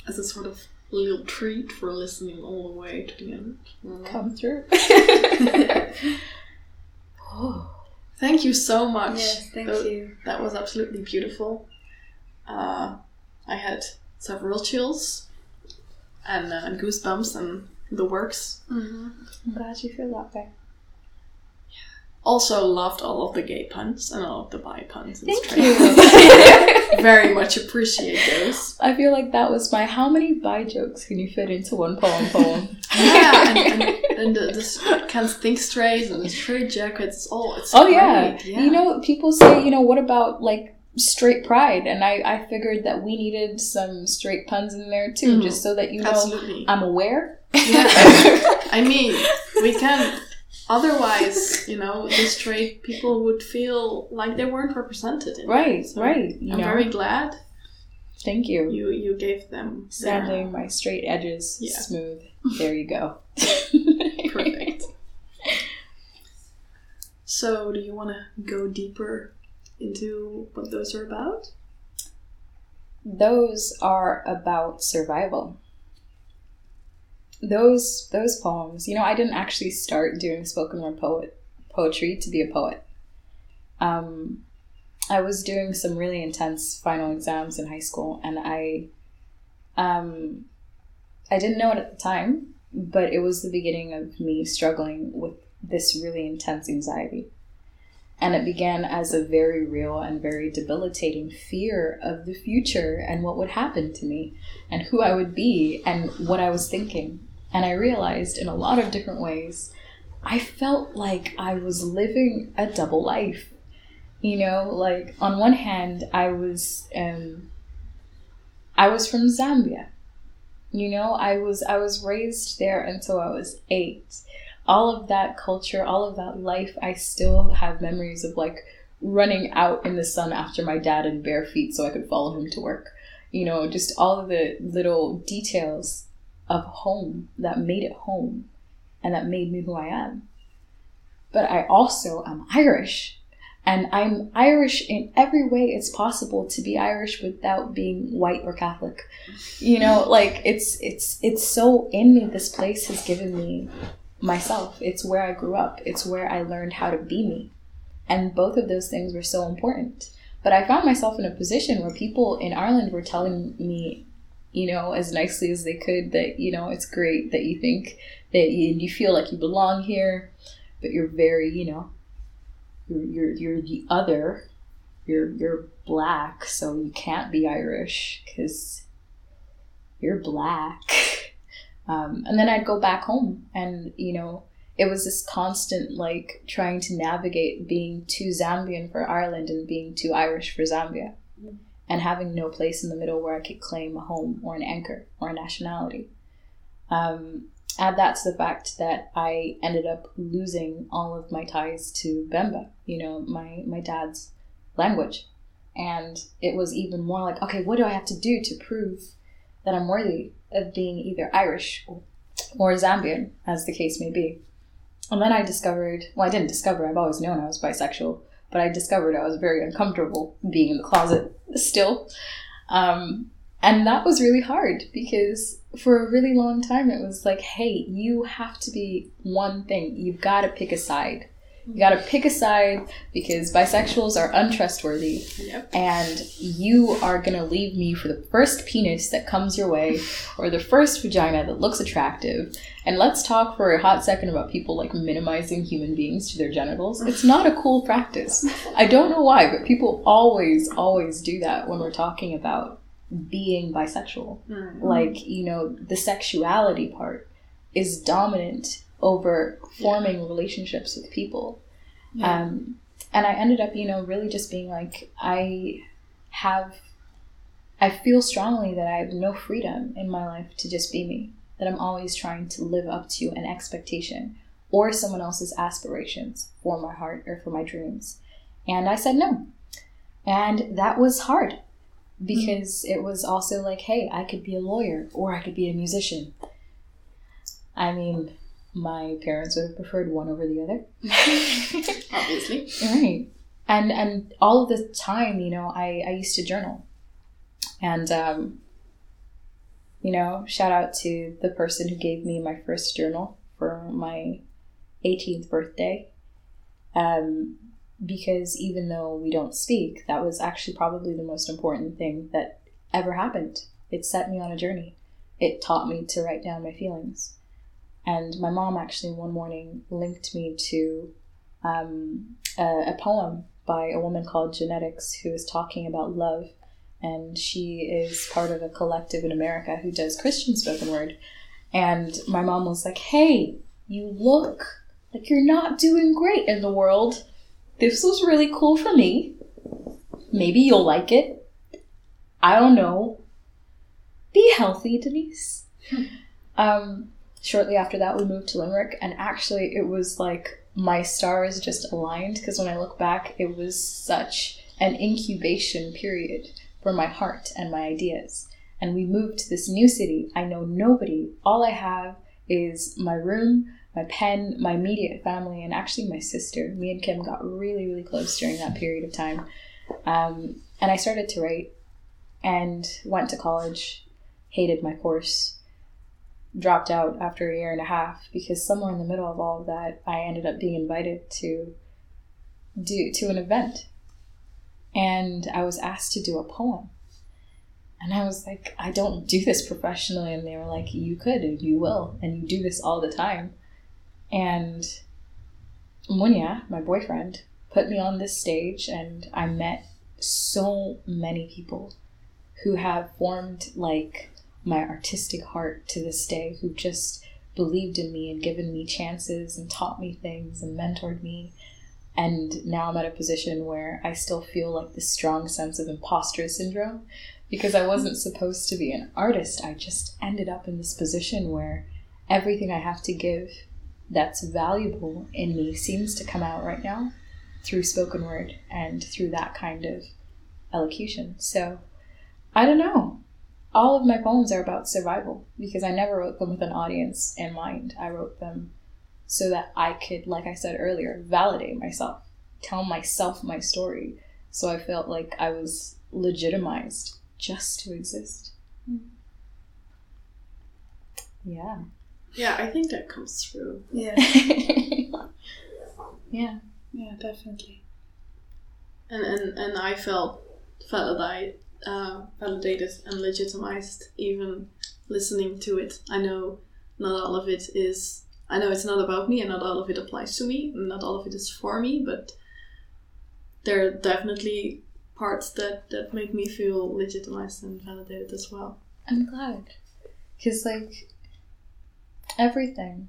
As a sort of little treat for listening all the way to the end. Mm. Come through. Oh. Thank you so much. Yes, thank that, you. That was absolutely beautiful. Uh, I had several chills. And, uh, and goosebumps and the works. Mm-hmm. I'm glad you feel that way. Yeah. Also loved all of the gay puns and all of the bi puns. Thank you. Very much appreciate those. I feel like that was my, how many bi jokes can you fit into one poem poem? Yeah, and, and, and the, the can't think straight and the straight jackets. Oh, it's oh yeah. yeah. You know, people say, you know, what about like straight pride, and I, I figured that we needed some straight puns in there too, mm. just so that you know Absolutely. I'm aware. Yeah. I mean, we can. Otherwise, you know, the straight people would feel like they weren't represented. In right, so right. I'm know. very glad. Thank you. You you gave them sanding my straight edges yeah. smooth. There you go. Perfect. So, do you want to go deeper into what those are about? Those are about survival. Those those poems, you know, I didn't actually start doing spoken word poet poetry to be a poet. Um, I was doing some really intense final exams in high school, and I, um, I didn't know it at the time, but it was the beginning of me struggling with this really intense anxiety. And it began as a very real and very debilitating fear of the future and what would happen to me and who I would be and what I was thinking. And I realized in a lot of different ways, I felt like I was living a double life. You know, like on one hand, I was um, I was from Zambia. You know, I was I was raised there until I was eight. All of that culture, all of that life, I still have memories of like running out in the sun after my dad in bare feet so I could follow him to work. you know, just all of the little details of home that made it home and that made me who I am. But I also am Irish, and I'm Irish in every way it's possible to be Irish without being white or Catholic. You know, like it's it's it's so in me. This place has given me myself. It's where I grew up. It's where I learned how to be me. And both of those things were so important. But I found myself in a position where people in Ireland were telling me, you know, as nicely as they could, that, you know, it's great that you think that you, you feel like you belong here, but you're very, you know, you're you're, you're the other, you're you're black, so you can't be Irish because you're black. Um, and then I'd go back home, and, you know, it was this constant, like, trying to navigate being too Zambian for Ireland and being too Irish for Zambia, mm. and having no place in the middle where I could claim a home or an anchor or a nationality. Um, add that to the fact that I ended up losing all of my ties to Bemba, you know, my, my dad's language. And it was even more like, okay, what do I have to do to prove that I'm worthy of being either Irish or, or Zambian, as the case may be? And then I discovered, well, I didn't discover, I've always known I was bisexual, but I discovered I was very uncomfortable being in the closet still. Um, and that was really hard because for a really long time it was like, hey, you have to be one thing. You've got to pick a side. You got to pick a side because bisexuals are untrustworthy. Yep. And you are going to leave me for the first penis that comes your way or the first vagina that looks attractive. And let's talk for a hot second about people like minimizing human beings to their genitals. It's not a cool practice. I don't know why, but people always, always do that when we're talking about being bisexual. Mm-hmm. Like, you know, the sexuality part is dominant over forming yeah. relationships with people. Yeah. Um, and I ended up, you know, really just being like, I have, I feel strongly that I have no freedom in my life to just be me, that I'm always trying to live up to an expectation or someone else's aspirations for my heart or for my dreams. And I said no. And that was hard because mm-hmm. it was also like, hey, I could be a lawyer or I could be a musician. I mean, my parents would have preferred one over the other. Obviously. Right. And and all of the time, you know, I, I used to journal. And, um, you know, shout out to the person who gave me my first journal for my eighteenth birthday. Um, because even though we don't speak, that was actually probably the most important thing that ever happened. It set me on a journey. It taught me to write down my feelings. And my mom actually one morning linked me to um, a, a poem by a woman called Genetics who is talking about love. And she is part of a collective in America who does Christian spoken word. And my mom was like, hey, you look like you're not doing great in the world. This was really cool for me. Maybe you'll like it. I don't know. Be healthy, Denise. um... Shortly after that, we moved to Limerick, and actually it was like my stars just aligned, because when I look back, it was such an incubation period for my heart and my ideas. And we moved to this new city. I know nobody. All I have is my room, my pen, my immediate family, and actually my sister. Me and Kim got really, really close during that period of time. Um, and I started to write and went to college, hated my course, dropped out after a year and a half, because somewhere in the middle of all of that, I ended up being invited to do to an event, and I was asked to do a poem. And I was like, I don't do this professionally, and they were like, you could and you will, and you do this all the time. And Munya, my boyfriend, put me on this stage, and I met so many people who have formed like my artistic heart to this day, who just believed in me and given me chances and taught me things and mentored me. And now I'm at a position where I still feel like this strong sense of imposter syndrome, because I wasn't supposed to be an artist. I just ended up in this position where everything I have to give that's valuable in me seems to come out right now through spoken word and through that kind of elocution. So I don't know. All of my poems are about survival because I never wrote them with an audience in mind. I wrote them so that I could, like I said earlier, validate myself, tell myself my story. So I felt like I was legitimized just to exist. Yeah. Yeah, I think that comes through. Yeah. Yeah. Yeah, definitely. And and, and I felt validate, uh, validated and legitimized even listening to it. I know not all of it is... I know it's not about me and not all of it applies to me and not all of it is for me, but there are definitely parts that, that make me feel legitimized and validated as well. I'm glad. Because, like, everything...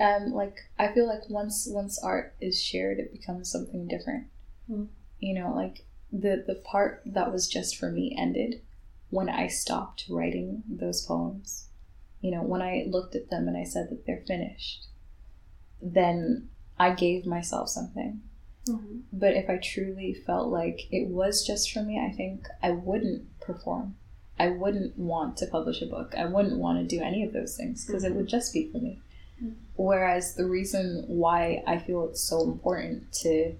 Um, like, I feel like once once art is shared, it becomes something different. Mm. You know, like, the, the part that was just for me ended when I stopped writing those poems. You know, when I looked at them and I said that they're finished, then I gave myself something. Mm-hmm. But if I truly felt like it was just for me, I think I wouldn't perform. I wouldn't want to publish a book. I wouldn't want to do any of those things because mm-hmm. it would just be for me. Whereas the reason why I feel it's so important to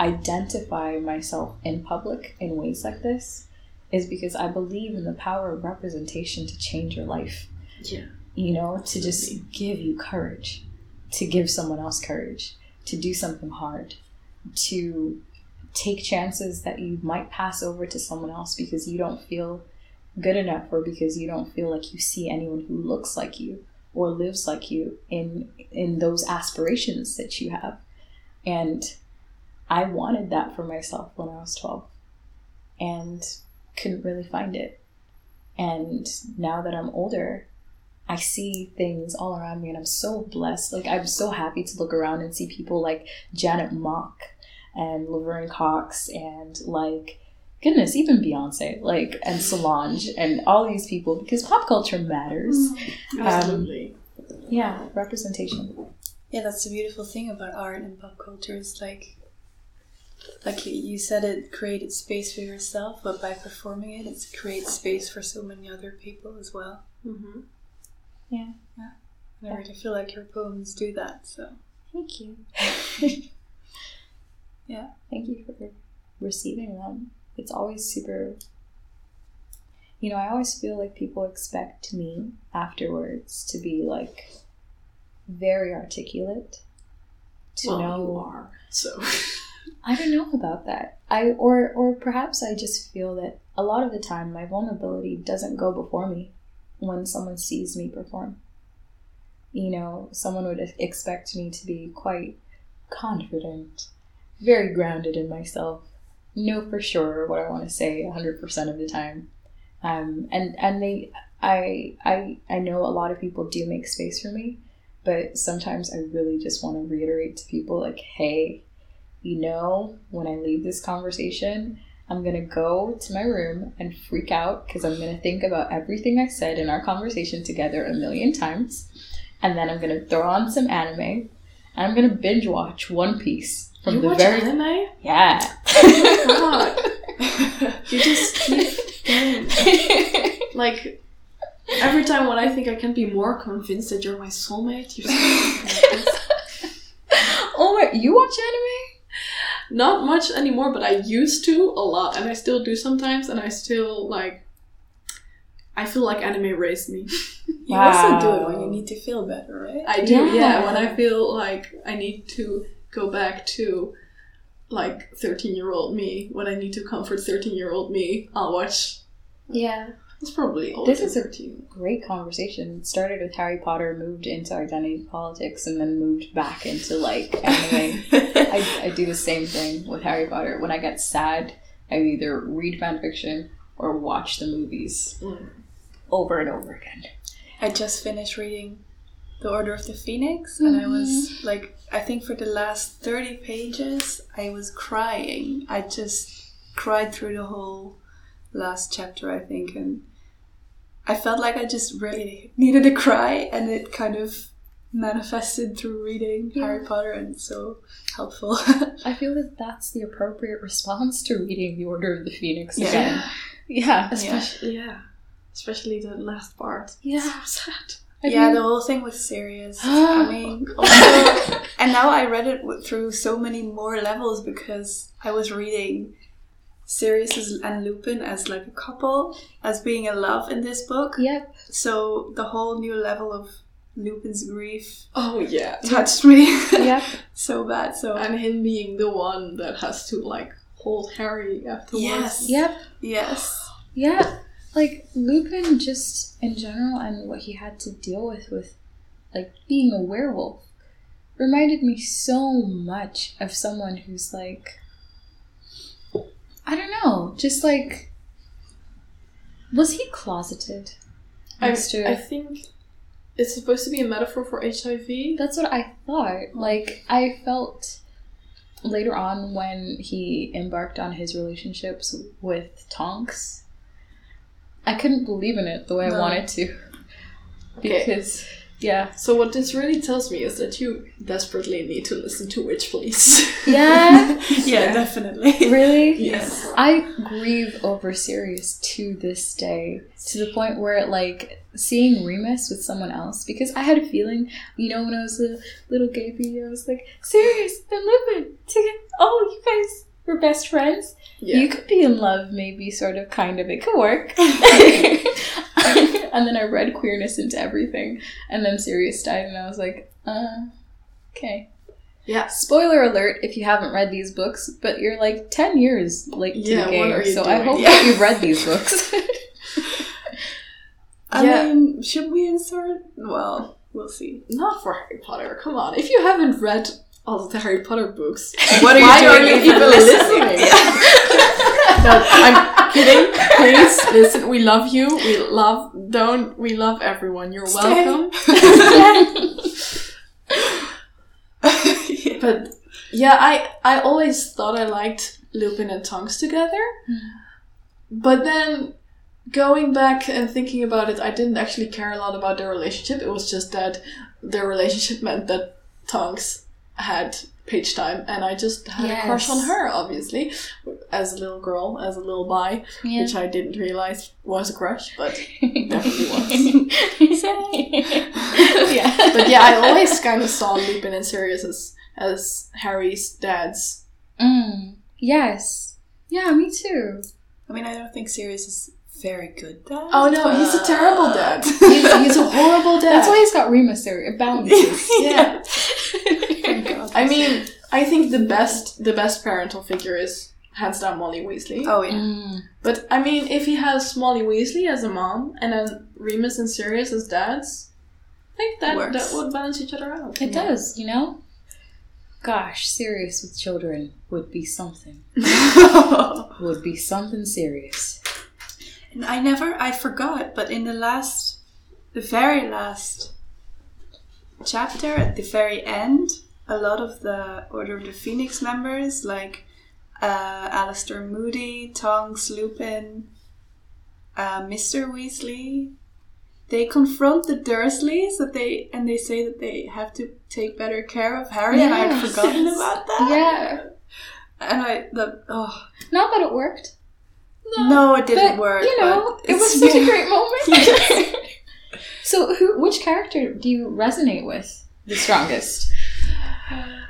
identify myself in public in ways like this is because I believe in the power of representation to change your life. Yeah. You know, absolutely. To just give you courage, to give someone else courage, to do something hard, to take chances that you might pass over to someone else because you don't feel good enough or because you don't feel like you see anyone who looks like you or lives like you in in those aspirations that you have. And I wanted that for myself when I was twelve and couldn't really find it. And now that I'm older, I see things all around me and I'm so blessed. Like, I'm so happy to look around and see people like Janet Mock and Laverne Cox and, like, goodness, even Beyonce, like, and Solange, and all these people, because pop culture matters. Absolutely. Um, yeah, representation. Yeah, that's the beautiful thing about art and pop culture. It's like, like you said, it created space for yourself, but by performing it, it creates space for so many other people as well. Mm-hmm. Yeah. Yeah. And I really feel like your poems do that, so. Thank you. Yeah. Thank you for receiving them. It's always super, you know, I always feel like people expect me afterwards to be, like, very articulate. To well, know you are, so. I don't know about that. I or or perhaps I just feel that a lot of the time my vulnerability doesn't go before me when someone sees me perform. You know, someone would expect me to be quite confident, very grounded in myself. Know for sure what I want to say one hundred percent of the time. Um, and, and they, I, I, I know a lot of people do make space for me, but sometimes I really just want to reiterate to people, like, hey, you know, when I leave this conversation, I'm going to go to my room and freak out because I'm going to think about everything I said in our conversation together a million times. And then I'm going to throw on some anime and I'm going to binge watch One Piece. From you the watch very... anime? Yeah. Oh my god. You just keep going. Like, every time when I think I can be more convinced that you're my soulmate, you're so Oh my, you watch anime? Not much anymore, but I used to a lot, and I still do sometimes, and I still, like, I feel like anime raised me. You wow. also do it when you need to feel better, right? I do, yeah. yeah when I feel like I need to go back to, like, thirteen-year-old me. When I need to comfort thirteen-year-old me, I'll watch. Yeah. It's probably older. This is a great conversation. It started with Harry Potter, moved into identity politics, and then moved back into, like, anime. I, I do the same thing with Harry Potter. When I get sad, I either read fanfiction or watch the movies mm. over and over again. I just finished reading The Order of the Phoenix, and mm-hmm. I was, like, I think for the last thirty pages, I was crying. I just cried through the whole last chapter, I think. And I felt like I just really needed to cry. And it kind of manifested through reading yeah. Harry Potter. And so helpful. I feel that that's the appropriate response to reading The Order of the Phoenix again. Yeah. Yeah. Especially, yeah. yeah. Especially the last part. Yeah. So sad. I yeah, mean, the whole thing with Sirius. I mean, also, and now I read it through so many more levels because I was reading Sirius and Lupin as like a couple, as being in love in this book. Yep. So the whole new level of Lupin's grief. Oh yeah, touched me. Yep. So bad. So and him being the one that has to like hold Harry afterwards. Yes. Yep. Yes. Yeah. Like Lupin, just in general, and what he had to deal with with, like being a werewolf, reminded me so much of someone who's like, I don't know, just like, was he closeted? I, I think it's supposed to be a metaphor for H I V. That's what I thought. Like, I felt later on when he embarked on his relationships with Tonks, I couldn't believe in it the way no. I wanted to. Because, okay. yeah. So what this really tells me is that you desperately need to listen to Witch Please. Yeah? yeah? Yeah, definitely. Really? Yes. I grieve over Sirius to this day. To the point where, like, seeing Remus with someone else. Because I had a feeling, you know, when I was a little gay baby, I was like, Sirius and Lupin, oh, you guys... We're best friends. Yeah. You could be in love, maybe, sort of, kind of. It could work. And then I read queerness into everything. And then Sirius died, and I was like, uh, okay. Yeah. Spoiler alert if you haven't read these books, but you're like ten years late to yeah, the game, so doing? I hope yeah. that you've read these books. I yeah. mean, should we insert? Well, we'll see. Not for Harry Potter. Come on. If you haven't read... all the Harry Potter books. What are you Why doing? Are you even listening? No, I'm kidding. Please listen. We love you. We love. Don't. We love everyone. You're Stay. welcome. yeah. But yeah, I I always thought I liked Lupin and Tonks together, but then going back and thinking about it, I didn't actually care a lot about their relationship. It was just that their relationship meant that Tonks had page time, and I just had yes. a crush on her, obviously, as a little girl, as a little bi, yeah. which I didn't realize was a crush, but definitely was. yeah. But yeah, I always kind of saw Lupin and Sirius as, as Harry's dads. Mm. Yes. Yeah, me too. I mean, I don't think Sirius is very good dad. Oh no, uh, he's a terrible dad. he's, he's a horrible dad. That's why he's got Remus there. It balances. yeah. I mean, I think the best the best parental figure is hands down Molly Weasley. Oh yeah. Mm. But I mean, if he has Molly Weasley as a mom and then Remus and Sirius as dads, I think that Works. that would balance each other out. It yeah. does, you know? Gosh, Sirius with children would be something. Would be something serious. And I never I forgot, but in the last the very last chapter at the very end, a lot of the Order of the Phoenix members, like uh, Alistair Moody, Tonks, Lupin, uh, Mister Weasley, they confront the Dursleys that they and they say that they have to take better care of Harry, yes. and I had forgotten about that. Yeah, and I the oh, not that it worked. No, no it didn't but, work. You know, it was such a great moment. Yes. So, who, which character do you resonate with the strongest?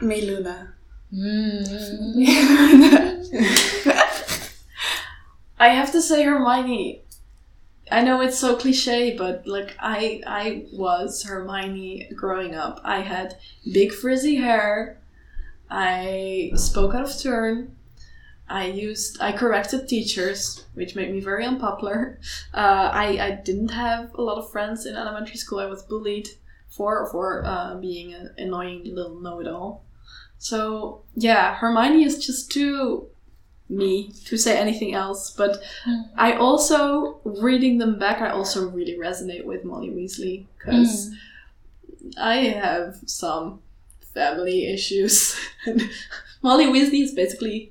Me, Luna. Mm. I have to say Hermione. I know it's so cliche, but like I I was Hermione growing up. I had big frizzy hair. I spoke out of turn. I used I corrected teachers, which made me very unpopular. Uh, I I didn't have a lot of friends in elementary school. I was bullied. For for uh, being an annoying little know-it-all. So, yeah, Hermione is just too me to say anything else. But I also, reading them back, I also really resonate with Molly Weasley. Because mm. I have some family issues. Molly Weasley is basically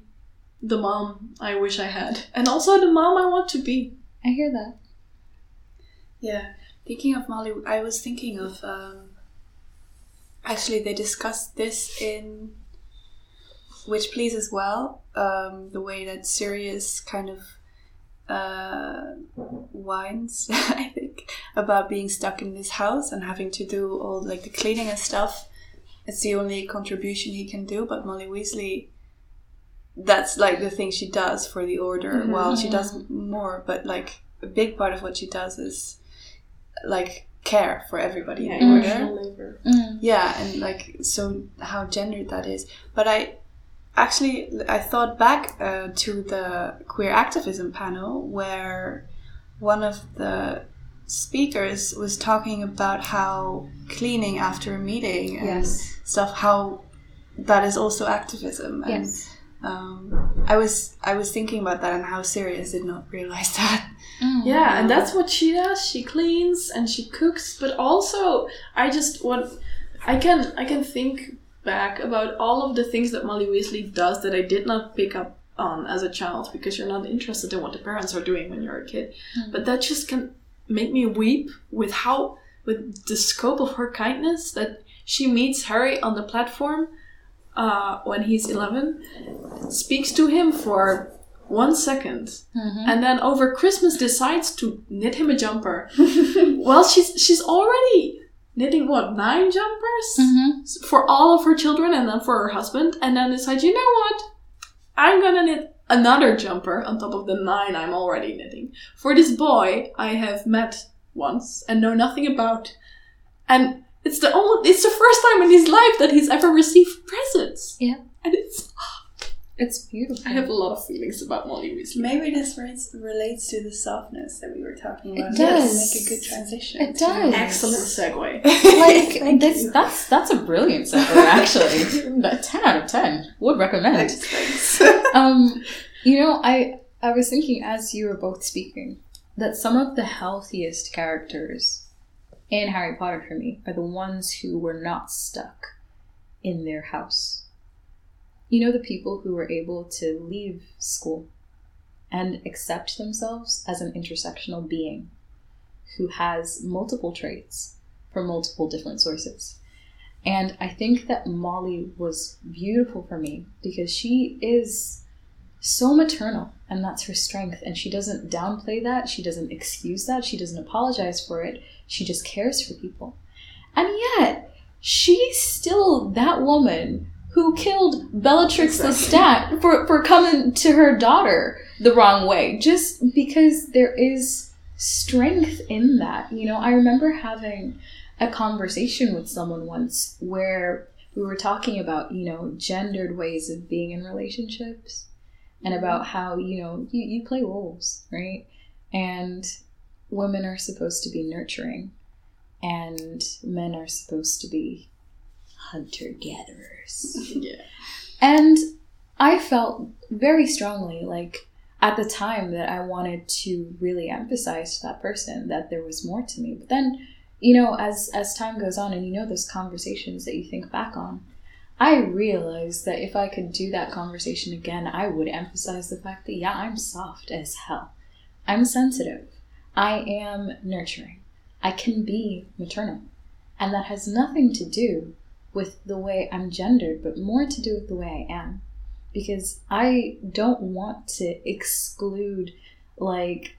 the mom I wish I had. And also the mom I want to be. I hear that. Yeah. Speaking of Molly, I was thinking of, um, actually they discussed this in Witch Please as well, um, the way that Sirius kind of uh, whines, I think, about being stuck in this house and having to do all like the cleaning and stuff. It's the only contribution he can do, but Molly Weasley, that's like the thing she does for the order. Mm-hmm. Well, she does more, but like a big part of what she does is like care for everybody yeah, in the order. Labor. Mm. Yeah, and like so how gendered that is. But I actually I thought back uh, to the queer activism panel where one of the speakers was talking about how cleaning after a meeting and yes. stuff, how that is also activism. And yes. um, I was I was thinking about that and how Sirius did not realize that. Mm. Yeah, and that's what she does. She cleans and she cooks, but also I just want I can I can think back about all of the things that Molly Weasley does that I did not pick up on as a child because you're not interested in what the parents are doing when you're a kid. Mm. But that just can make me weep with how with the scope of her kindness that she meets Harry on the platform uh, when he's eleven, speaks to him for one second, mm-hmm. and then over Christmas decides to knit him a jumper. Well, she's she's already knitting what nine jumpers mm-hmm. for all of her children and then for her husband, and then decides, you know what, I'm gonna knit another jumper on top of the nine I'm already knitting. For this boy I have met once and know nothing about. And it's the only, it's the first time in his life that he's ever received presents. Yeah. And it's it's beautiful. I have a lot of feelings about Molly Weasley. Maybe this relates to the softness that we were talking about. It does. Yes. Make a good transition. It does. Excellent segue. Like this, that's that's a brilliant segue actually. But ten out of ten would recommend. Thanks. thanks. um, you know, I I was thinking as you were both speaking that some of the healthiest characters in Harry Potter for me are the ones who were not stuck in their house. You know, the people who were able to leave school and accept themselves as an intersectional being who has multiple traits from multiple different sources. And I think that Molly was beautiful for me because she is so maternal and that's her strength. And she doesn't downplay that. She doesn't excuse that. She doesn't apologize for it. She just cares for people. And yet she's still that woman who killed Bellatrix exactly. Lestat for, for coming to her daughter the wrong way, just because there is strength in that. You know, I remember having a conversation with someone once where we were talking about, you know, gendered ways of being in relationships and about how, you know, you, you play roles, right? And women are supposed to be nurturing and men are supposed to be hunter-gatherers. Yeah. And I felt very strongly, like, at the time that I wanted to really emphasize to that person that there was more to me. But then, you know, as, as time goes on and you know those conversations that you think back on, I realized that if I could do that conversation again, I would emphasize the fact that, yeah, I'm soft as hell. I'm sensitive. I am nurturing. I can be maternal. And that has nothing to do with the way I'm gendered, but more to do with the way I am. Because I don't want to exclude, like,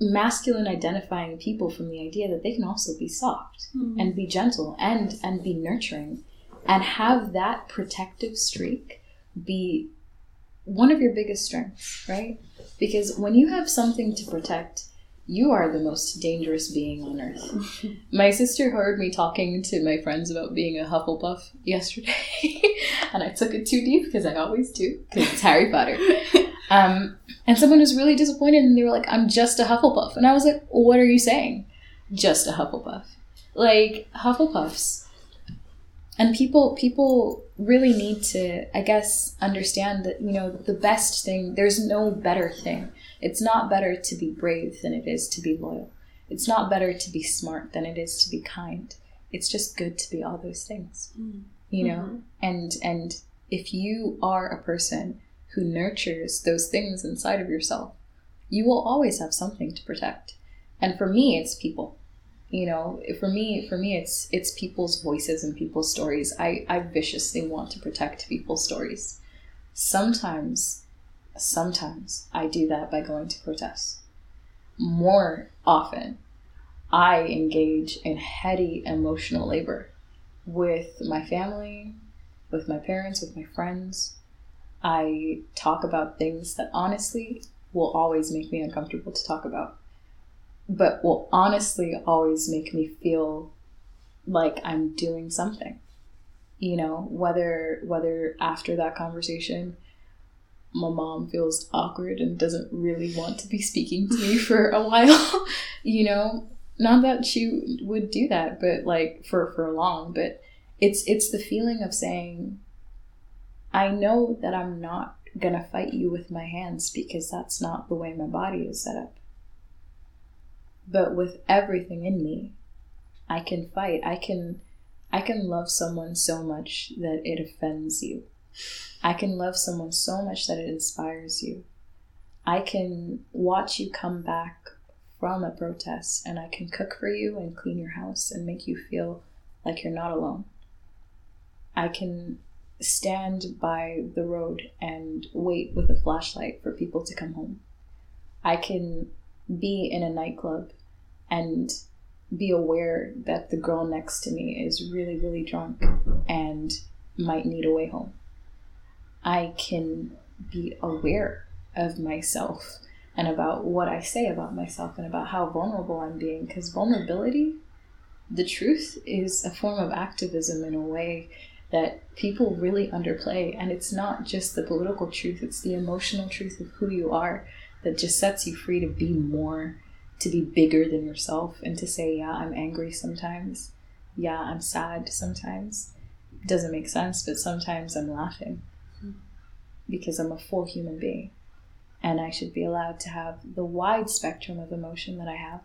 masculine identifying people from the idea that they can also be soft mm-hmm. and be gentle and, and be nurturing and have that protective streak be one of your biggest strengths, right? Because when you have something to protect, you are the most dangerous being on earth. My sister heard me talking to my friends about being a Hufflepuff yesterday, and I took it too deep because I always do, because it's Harry Potter. Um, and someone was really disappointed, and they were like, "I'm just a Hufflepuff," and I was like, "What are you saying? Just a Hufflepuff? Like Hufflepuffs?" And people, people really need to, I guess, understand that, you know, the best thing. There's no better thing. It's not better to be brave than it is to be loyal. It's not better to be smart than it is to be kind. It's just good to be all those things, mm. you know? Mm-hmm. And and if you are a person who nurtures those things inside of yourself, you will always have something to protect. And for me, it's people. You know, for me, for me, it's it's people's voices and people's stories. I, I viciously want to protect people's stories. Sometimes Sometimes I do that by going to protests. More often, I engage in heady emotional labor with my family, with my parents, with my friends. I talk about things that honestly will always make me uncomfortable to talk about, but will honestly always make me feel like I'm doing something. You know, whether whether after that conversation, my mom feels awkward and doesn't really want to be speaking to me for a while, you know, not that she would do that, but like for, for long, but it's, it's the feeling of saying, I know that I'm not going to fight you with my hands because that's not the way my body is set up. But with everything in me, I can fight. I can, I can love someone so much that it offends you. I can love someone so much that it inspires you. I can watch you come back from a protest, and I can cook for you and clean your house and make you feel like you're not alone. I can stand by the road and wait with a flashlight for people to come home. I can be in a nightclub and be aware that the girl next to me is really, really drunk and might need a way home. I can be aware of myself and about what I say about myself and about how vulnerable I'm being, because vulnerability, the truth, is a form of activism in a way that people really underplay. And it's not just the political truth, it's the emotional truth of who you are that just sets you free to be more, to be bigger than yourself, and to say, yeah, I'm angry sometimes. Yeah, I'm sad sometimes. It doesn't make sense, but sometimes I'm laughing. Because I'm a full human being and I should be allowed to have the wide spectrum of emotion that I have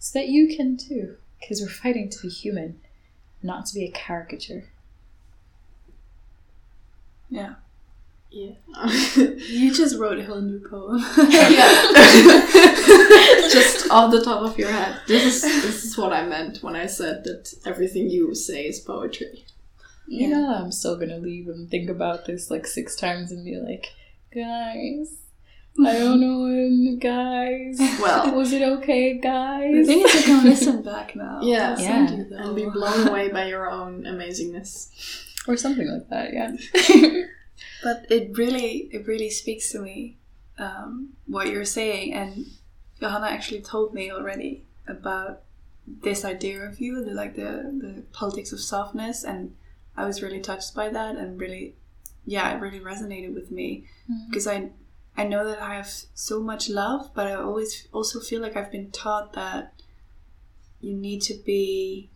so that you can too, because we're fighting to be human, not to be a caricature. Yeah. Yeah. You just wrote a whole new poem. Yeah. Just off the top of your head. This is, this is what I meant when I said that everything you say is poetry. You yeah. know, I'm still going to leave and think about this like six times and be like, guys, I don't know, guys. Well, was it okay, guys? The thing is, you can listen back now. Yeah, yeah. You, and be blown away by your own amazingness. Or something like that, yeah. But it really, it really speaks to me, um, what you're saying. And Johanna actually told me already about this idea of you, the, like the, the politics of softness, and I was really touched by that and really, yeah, it really resonated with me mm-hmm. because I I know that I have so much love, but I always also feel like I've been taught that you need to be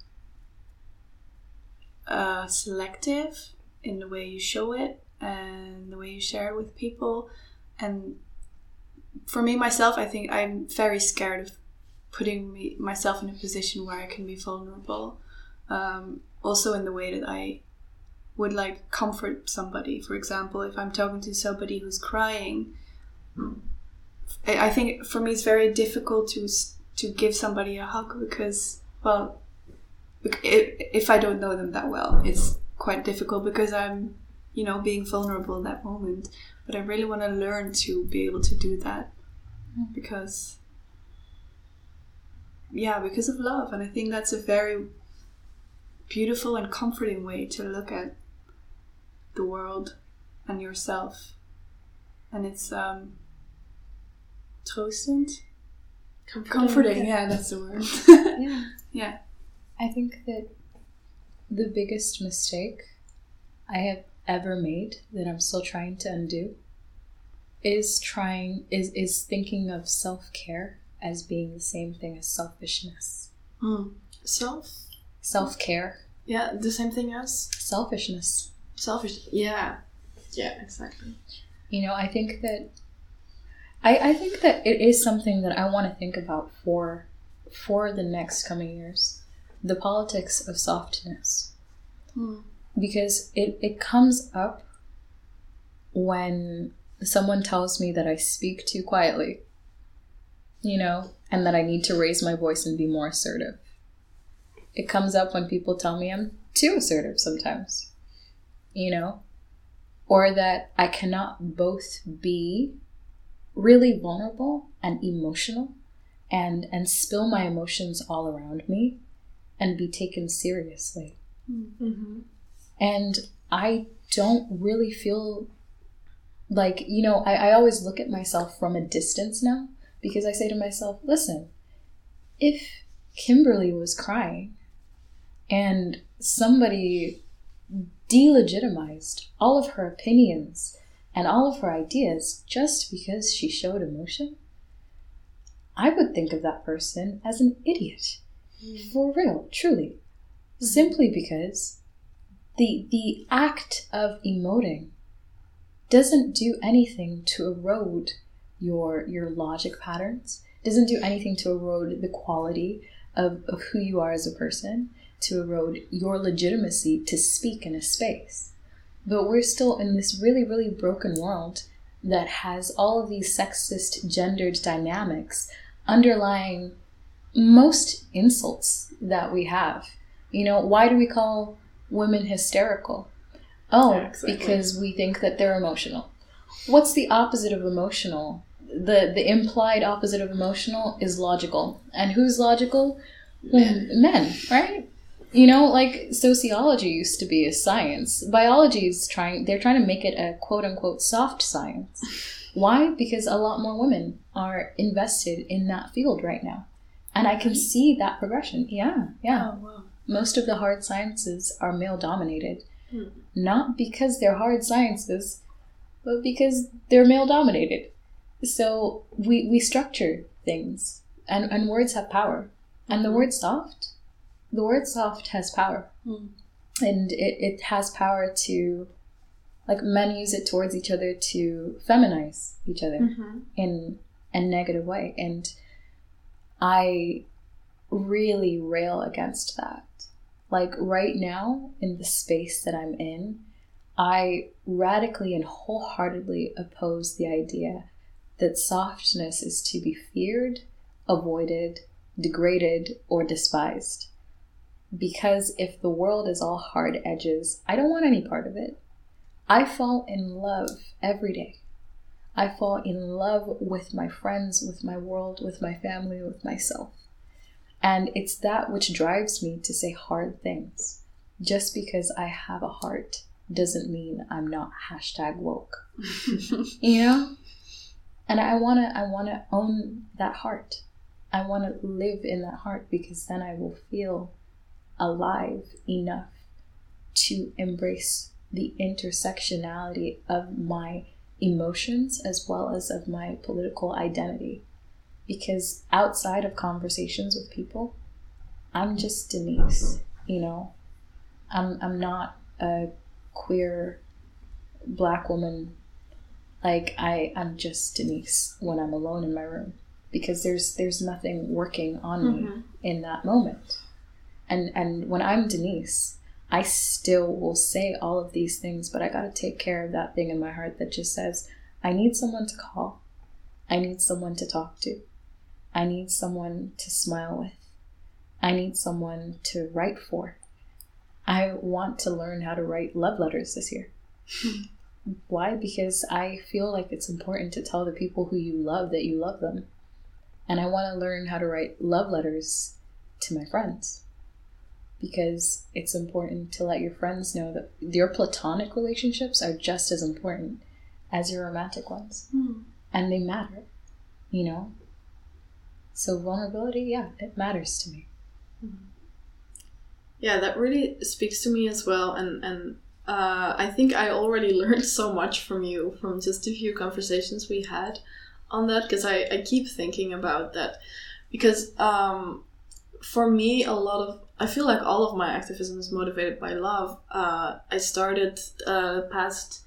uh, selective in the way you show it and the way you share it with people. And for me, myself, I think I'm very scared of putting me, myself in a position where I can be vulnerable. Um, also in the way that I would like comfort somebody. For example, if I'm talking to somebody who's crying, I think for me it's very difficult to to give somebody a hug because, well, if I don't know them that well, it's quite difficult because I'm, you know, being vulnerable in that moment. But I really want to learn to be able to do that because, yeah, because of love. And I think that's a very beautiful and comforting way to look at the world and yourself, and it's um troostend, comforting, comforting. Yeah, that's the word. yeah yeah I think that the biggest mistake I have ever made that I'm still trying to undo is trying is is thinking of self-care as being the same thing as selfishness. mm. self Self-care. Yeah, the same thing as? Selfishness. Selfish. Yeah. Yeah, exactly. You know, I think that... I, I think that it is something that I want to think about for, for the next coming years. The politics of softness. Hmm. Because it, it comes up when someone tells me that I speak too quietly. You know? And that I need to raise my voice and be more assertive. It comes up when people tell me I'm too assertive sometimes, you know, or that I cannot both be really vulnerable and emotional and, and spill my emotions all around me and be taken seriously. Mm-hmm. And I don't really feel like, you know, I, I always look at myself from a distance now because I say to myself, listen, if Kimberly was crying and somebody delegitimized all of her opinions and all of her ideas just because she showed emotion, I would think of that person as an idiot. Mm. For real, truly. Mm. Simply because the the act of emoting doesn't do anything to erode your your logic patterns, doesn't do anything to erode the quality of, of who you are as a person, to erode your legitimacy to speak in a space. But we're still in this really, really broken world that has all of these sexist, gendered dynamics underlying most insults that we have. You know, why do we call women hysterical? Oh, yeah, exactly. Because we think that they're emotional. What's the opposite of emotional? The, the implied opposite of emotional is logical. And who's logical? Men, Men, right? You know, like sociology used to be a science. Biology is trying, they're trying to make it a quote-unquote soft science. Why? Because a lot more women are invested in that field right now. And I can see that progression. Yeah, yeah. Oh, wow. Most of the hard sciences are male-dominated. Hmm. Not because they're hard sciences, but because they're male-dominated. So we, we structure things, and, and words have power. And the word soft... The word soft has power, mm. and it, it has power to, like, men use it towards each other to feminize each other mm-hmm. in a negative way. And I really rail against that. Like, right now, in the space that I'm in, I radically and wholeheartedly oppose the idea that softness is to be feared, avoided, degraded, or despised. Because if the world is all hard edges, I don't want any part of it. I fall in love every day. I fall in love with my friends, with my world, with my family, with myself. And it's that which drives me to say hard things. Just because I have a heart doesn't mean I'm not hashtag woke. You know? And I wanna, I wanna own that heart. I wanna live in that heart because then I will feel alive enough to embrace the intersectionality of my emotions as well as of my political identity. Because outside of conversations with people, I'm just Denise, you know? I'm I'm not a queer black woman. Like, I, I'm just Denise when I'm alone in my room. Because there's there's nothing working on mm-hmm. me in that moment. And and when I'm Denise, I still will say all of these things, but I got to take care of that thing in my heart that just says, I need someone to call. I need someone to talk to. I need someone to smile with. I need someone to write for. I want to learn how to write love letters this year. Why? Because I feel like it's important to tell the people who you love that you love them. And I want to learn how to write love letters to my friends. Because it's important to let your friends know that your platonic relationships are just as important as your romantic ones. Mm. And they matter, you know? So vulnerability, yeah, it matters to me. Mm-hmm. Yeah, that really speaks to me as well. And, and uh, I think I already learned so much from you, from just a few conversations we had on that, because I, I keep thinking about that. Because um, for me, a lot of... I feel like all of my activism is motivated by love. Uh, I started, uh, past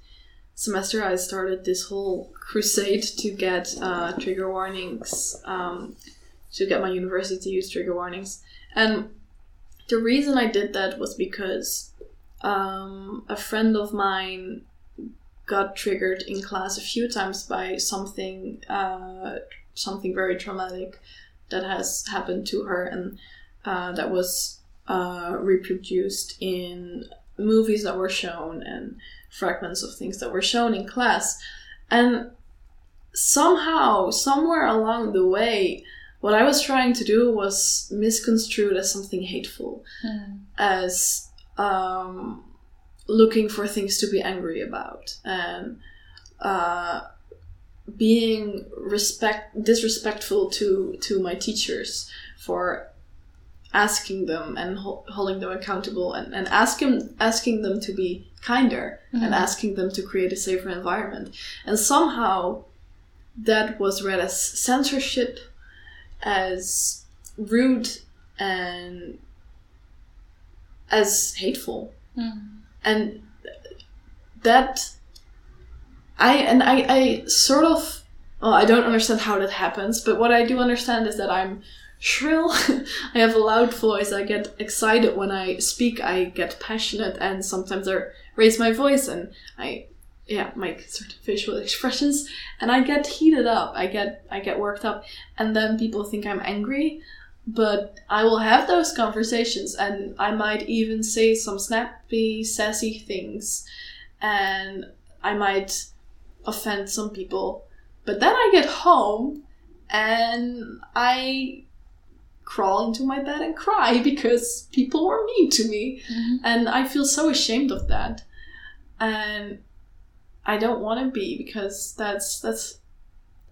semester, I started this whole crusade to get uh, trigger warnings, um, to get my university to use trigger warnings. And the reason I did that was because um, a friend of mine got triggered in class a few times by something, uh, something very traumatic that has happened to her. And uh, that was... Uh, reproduced in movies that were shown and fragments of things that were shown in class. And somehow, somewhere along the way, what I was trying to do was misconstrued as something hateful, mm. as um, looking for things to be angry about, and uh, being respect disrespectful to, to my teachers for asking them and ho- holding them accountable, and, and asking, asking them to be kinder, mm-hmm. and asking them to create a safer environment. And somehow that was read as censorship, as rude, and as hateful. Mm-hmm. And that I and I, I sort of well, I don't understand how that happens, but what I do understand is that I'm shrill. I have a loud voice. I get excited when I speak. I get passionate, and sometimes I raise my voice, and I yeah make certain facial expressions, and I get heated up. I get I get worked up, and then people think I'm angry. But I will have those conversations, and I might even say some snappy, sassy things, and I might offend some people. But then I get home, and I crawl into my bed and cry because people were mean to me, mm-hmm. and I feel so ashamed of that, and I don't want to be, because that's that's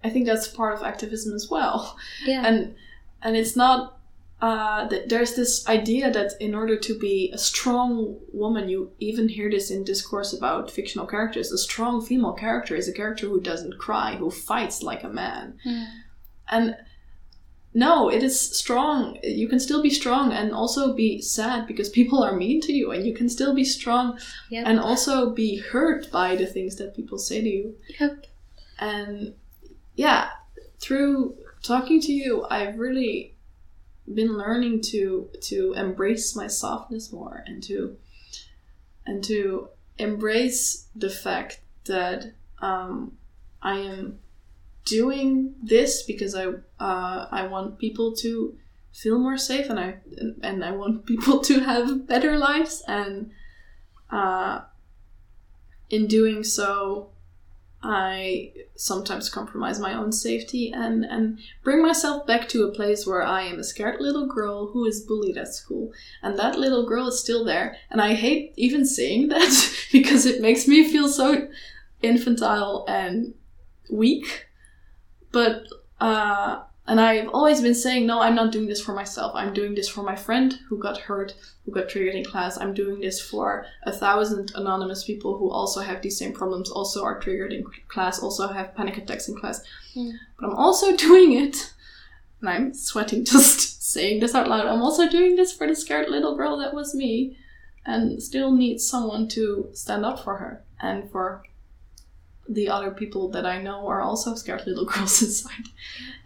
I think that's part of activism as well. Yeah. and and it's not uh that there's this idea that in order to be a strong woman, you even hear this in discourse about fictional characters, a strong female character is a character who doesn't cry, who fights like a man, mm. and no, it is strong. You can still be strong and also be sad because people are mean to you, and you can still be strong, yep. and also be hurt by the things that people say to you. Yep. And yeah, through talking to you, I've really been learning to to embrace my softness more, and to and to embrace the fact that um, I am doing this because I uh, I want people to feel more safe, and I and, and I want people to have better lives, and uh, in doing so I sometimes compromise my own safety and, and bring myself back to a place where I am a scared little girl who is bullied at school. And that little girl is still there, and I hate even saying that because it makes me feel so infantile and weak. But, uh, and I've always been saying, no, I'm not doing this for myself. I'm doing this for my friend who got hurt, who got triggered in class. I'm doing this for a thousand anonymous people who also have these same problems, also are triggered in class, also have panic attacks in class. Yeah. But I'm also doing it, and I'm sweating just saying this out loud, I'm also doing this for the scared little girl that was me, and still needs someone to stand up for her, and for the other people that I know are also scared little girls inside.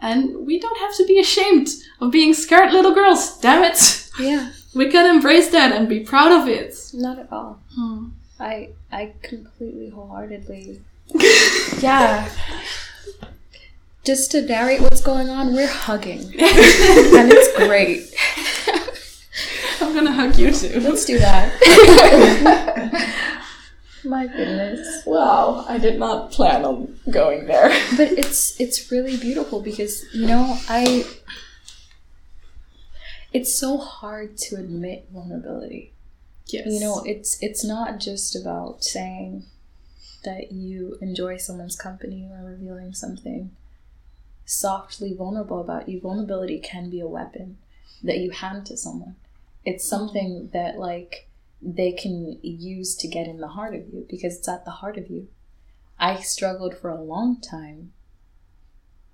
And we don't have to be ashamed of being scared little girls, damn it! Yeah. We can embrace that and be proud of it. Not at all. Hmm. I I completely, wholeheartedly... yeah. Just to narrate what's going on, we're hugging. And it's great. I'm gonna hug you too. Let's do that. My goodness. Wow, I did not plan on going there. But it's it's really beautiful because, you know, I... It's so hard to admit vulnerability. Yes. You know, it's it's not just about saying that you enjoy someone's company or revealing something softly vulnerable about you. Vulnerability can be a weapon that you hand to someone. It's something that, like... they can use to get in the heart of you, because it's at the heart of you. I struggled for a long time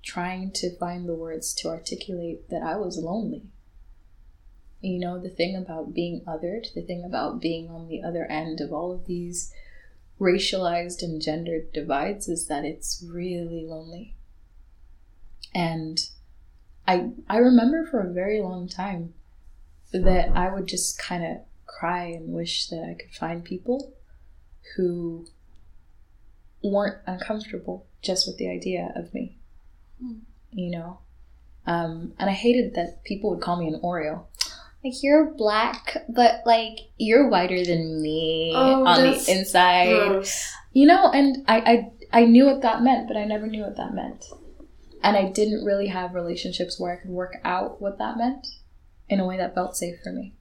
trying to find the words to articulate that I was lonely. You know, the thing about being othered, the thing about being on the other end of all of these racialized and gendered divides is that it's really lonely. And I, I remember for a very long time that I would just kind of cry and wish that I could find people who weren't uncomfortable just with the idea of me, mm. you know. Um, and I hated that people would call me an Oreo. Like, you're black, but, like, you're whiter than me oh, on the inside. Gross. You know, and I, I I knew what that meant, but I never knew what that meant. And I didn't really have relationships where I could work out what that meant in a way that felt safe for me.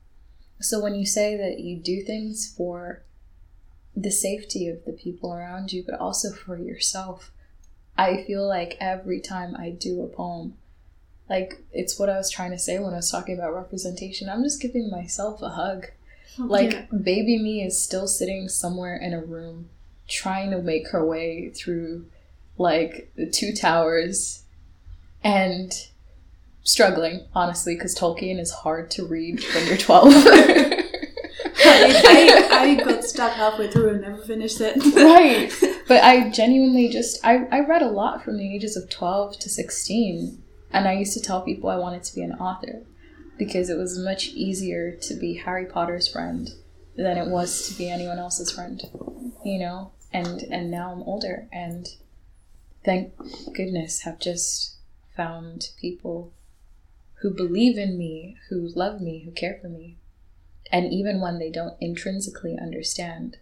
So when you say that you do things for the safety of the people around you, but also for yourself, I feel like every time I do a poem, like, it's what I was trying to say when I was talking about representation. I'm just giving myself a hug. Like, yeah. Baby me is still sitting somewhere in a room trying to make her way through, like, the two towers and struggling, honestly, because Tolkien is hard to read when you're twelve. I, I, I got stuck halfway through and never finished it. Right. But I genuinely just, I, I read a lot from the ages of twelve to sixteen. And I used to tell people I wanted to be an author because it was much easier to be Harry Potter's friend than it was to be anyone else's friend, you know? And and now I'm older and thank goodness have just found people who believe in me, who love me, who care for me. And even when they don't intrinsically understand,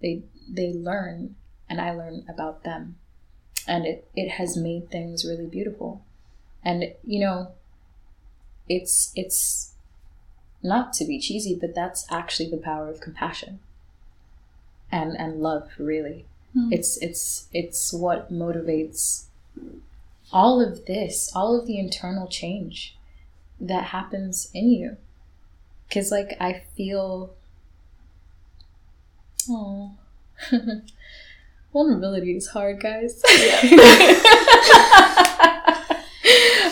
they they learn and I learn about them. And it, it has made things really beautiful. And, you know, it's it's not to be cheesy, but that's actually the power of compassion and and love, really. Mm. It's it's it's what motivates all of this, all of the internal change that happens in you. Because, like, I feel... Oh... Vulnerability is hard, guys.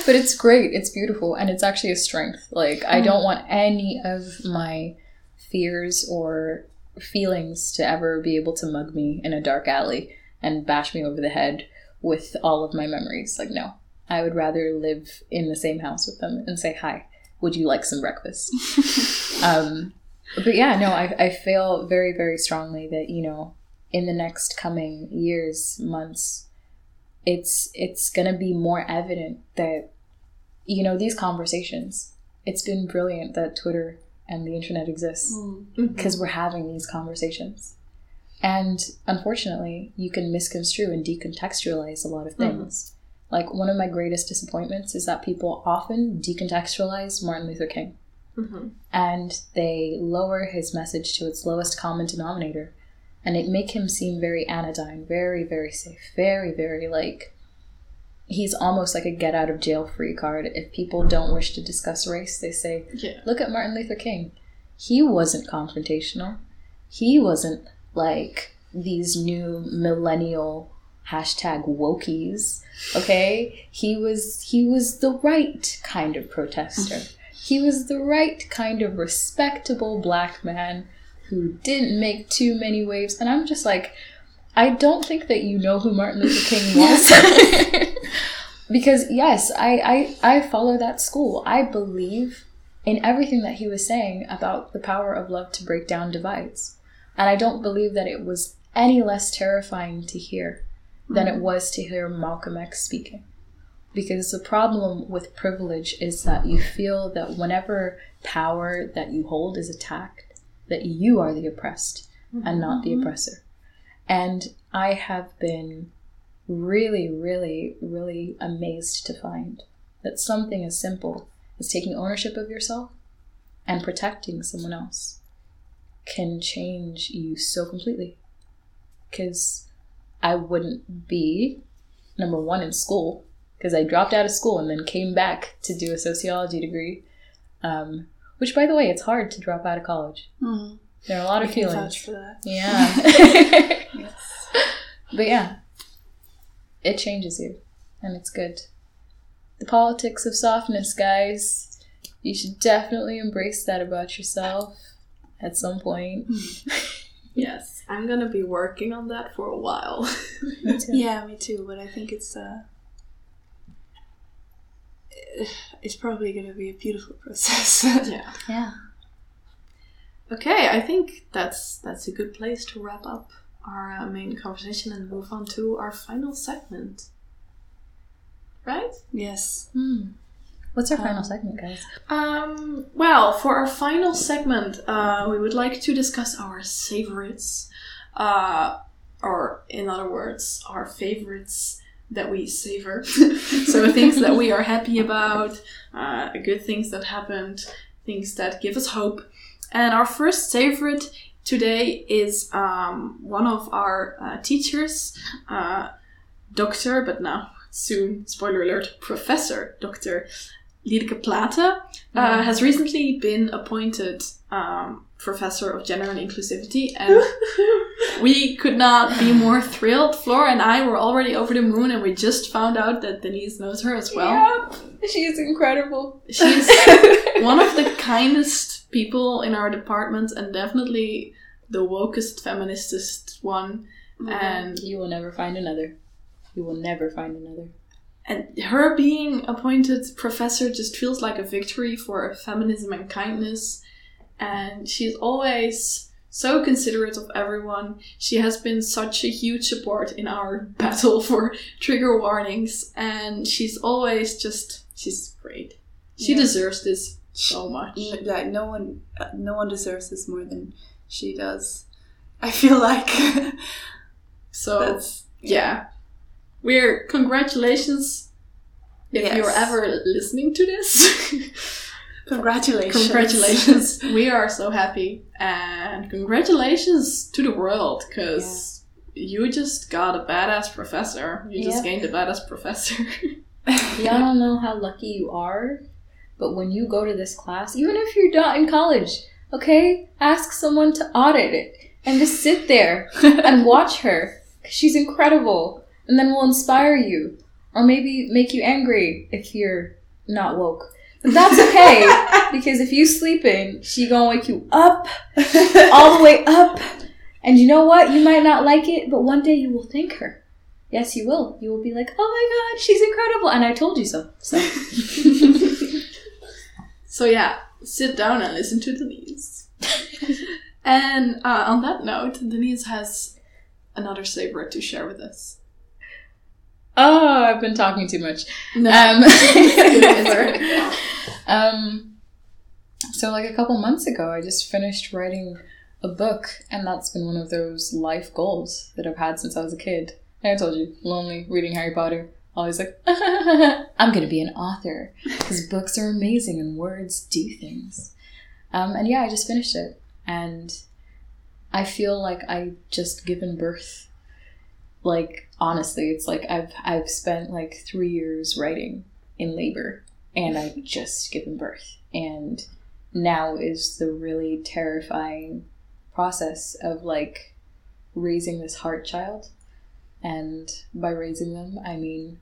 But it's great, it's beautiful, and it's actually a strength. Like, I don't want any of my fears or feelings to ever be able to mug me in a dark alley and bash me over the head with all of my memories. Like, no. I would rather live in the same house with them and say, hi, would you like some breakfast? um, but yeah, no, I, I feel very, very strongly that, you know, in the next coming years, months, it's it's gonna be more evident that, you know, these conversations, it's been brilliant that Twitter and the internet exists because mm-hmm. we're having these conversations. And unfortunately, you can misconstrue and decontextualize a lot of things. Mm-hmm. Like, one of my greatest disappointments is that people often decontextualize Martin Luther King. Mm-hmm. And they lower his message to its lowest common denominator. And it make him seem very anodyne, very, very safe, very, very, like, he's almost like a get-out-of-jail-free card. If people don't wish to discuss race, they say, yeah. Look at Martin Luther King. He wasn't confrontational. He wasn't, like, these new millennial hashtag wokies, okay? He was, he was the right kind of protester. He was the right kind of respectable black man who didn't make too many waves. And I'm just like, I don't think that you know who Martin Luther King was. Because, yes, I, I, I follow that school. I believe in everything that he was saying about the power of love to break down divides. And I don't believe that it was any less terrifying to hear than it was to hear Malcolm X speaking. Because the problem with privilege is that you feel that whenever power that you hold is attacked, that you are the oppressed mm-hmm. and not the oppressor. And I have been really, really, really amazed to find that something as simple as taking ownership of yourself and protecting someone else can change you so completely. Because I wouldn't be, number one, in school, because I dropped out of school and then came back to do a sociology degree. Um... Which, by the way, it's hard to drop out of college. Mm-hmm. There are a lot I of feelings. Vouch for that. Yeah. Yes. But yeah, it changes you, and it's good. The politics of softness, guys. You should definitely embrace that about yourself at some point. Yes, I'm gonna be working on that for a while. Me too. Yeah, me too. But I think it's uh, it's probably going to be a beautiful process. yeah. Yeah. Okay, I think that's that's a good place to wrap up our uh, main conversation and move on to our final segment. Right? Yes. Mm. What's our um, final segment, guys? Um, well, for our final segment, uh, we would like to discuss our favorites. Uh, or, in other words, our favorites that we savor. So things that we are happy about, uh, good things that happened, things that give us hope. And our first favorite today is um, one of our uh, teachers, uh, Doctor, but now soon, spoiler alert, Professor Doctor Lonneke Plate uh, has recently been appointed um, Professor of Gender and Inclusivity, and we could not be more thrilled. Floor and I were already over the moon, and we just found out that Denise knows her as well. Yep. She's incredible. She's one of the kindest people in our department, and definitely the wokest, feministest one. Mm-hmm. And you will never find another. You will never find another. And her being appointed professor just feels like a victory for feminism and kindness. And she's always so considerate of everyone. She has been such a huge support in our battle for trigger warnings. And she's always just, she's great. She yeah. deserves this so much. Like no one, no one deserves this more than she does, I feel like. So, That's, yeah. We're congratulations if yes. you're ever listening to this. Congratulations. Congratulations. We are so happy. And congratulations to the world, because yeah. you just got a badass professor. You yeah. just gained a badass professor. Y'all don't know how lucky you are, but when you go to this class, even if you're not in college, okay, ask someone to audit it and just sit there and watch her, because she's incredible. And then we'll inspire you. Or maybe make you angry if you're not woke. But that's okay. Because if you sleep in, she gonna wake you up. All the way up. And you know what? You might not like it, but one day you will thank her. Yes, you will. You will be like, oh my god, she's incredible. And I told you so. So, so yeah, sit down and listen to Denise. And uh, on that note, Denise has another favorite to share with us. Oh, I've been talking too much. No. Um, um, so like a couple months ago, I just finished writing a book, and that's been one of those life goals that I've had since I was a kid. I told you, lonely, reading Harry Potter, always like, I'm going to be an author, because books are amazing and words do things. Um, and yeah, I just finished it, and I feel like I just given birth. Like, honestly, it's like I've I've spent like three years writing in labor, and I've just given birth. And now is the really terrifying process of like raising this heart child. And by raising them, I mean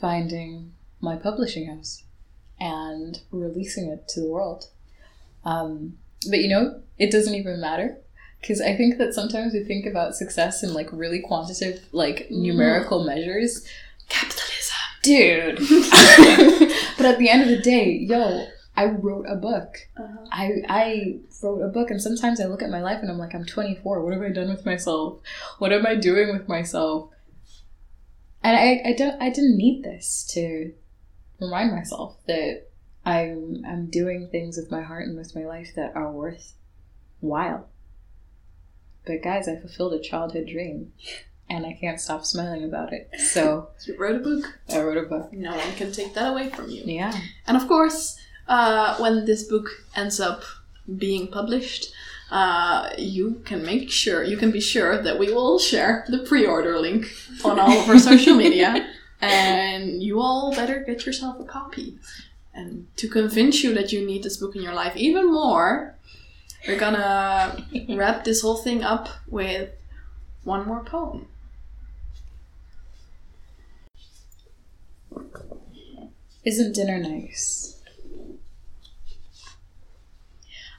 finding my publishing house and releasing it to the world. Um, but you know, it doesn't even matter. Because I think that sometimes we think about success in, like, really quantitative, like, numerical mm. measures. Capitalism. Dude. But at the end of the day, yo, I wrote a book. Uh-huh. I I wrote a book, and sometimes I look at my life and I'm like, I'm twenty-four. What have I done with myself? What am I doing with myself? And I, I, don't, I didn't need this to remind myself that I'm, I'm doing things with my heart and with my life that are worthwhile. But guys, I fulfilled a childhood dream, and I can't stop smiling about it. So you wrote a book. I wrote a book. No one can take that away from you. Yeah. And of course, uh, when this book ends up being published, uh, you can make sure you can be sure that we will share the pre-order link on all of our social media, and you all better get yourself a copy. And to convince you that you need this book in your life even more. We're gonna wrap this whole thing up with one more poem. Isn't dinner nice?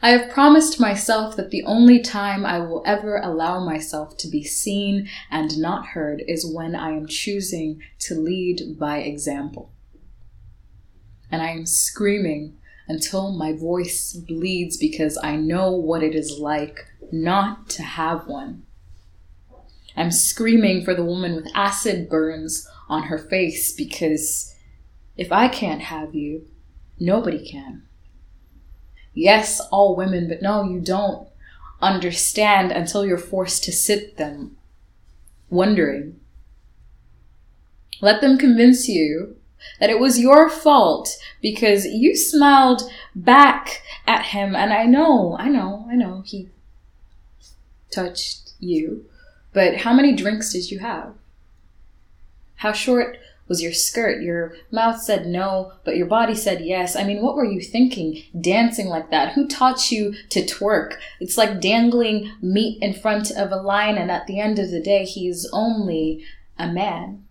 I have promised myself that the only time I will ever allow myself to be seen and not heard is when I am choosing to lead by example. And I am screaming until my voice bleeds, because I know what it is like not to have one. I'm screaming for the woman with acid burns on her face, because if I can't have you, Nobody can. Yes, all women, but no, you don't understand until you're forced to sit them wondering. Let them convince you that it was your fault because you smiled back at him. And I know, I know, I know he touched you. But how many drinks did you have? How short was your skirt? Your mouth said no, but your body said yes. I mean, what were you thinking, dancing like that? Who taught you to twerk? It's like dangling meat in front of a lion, and at the end of the day, he's only a man.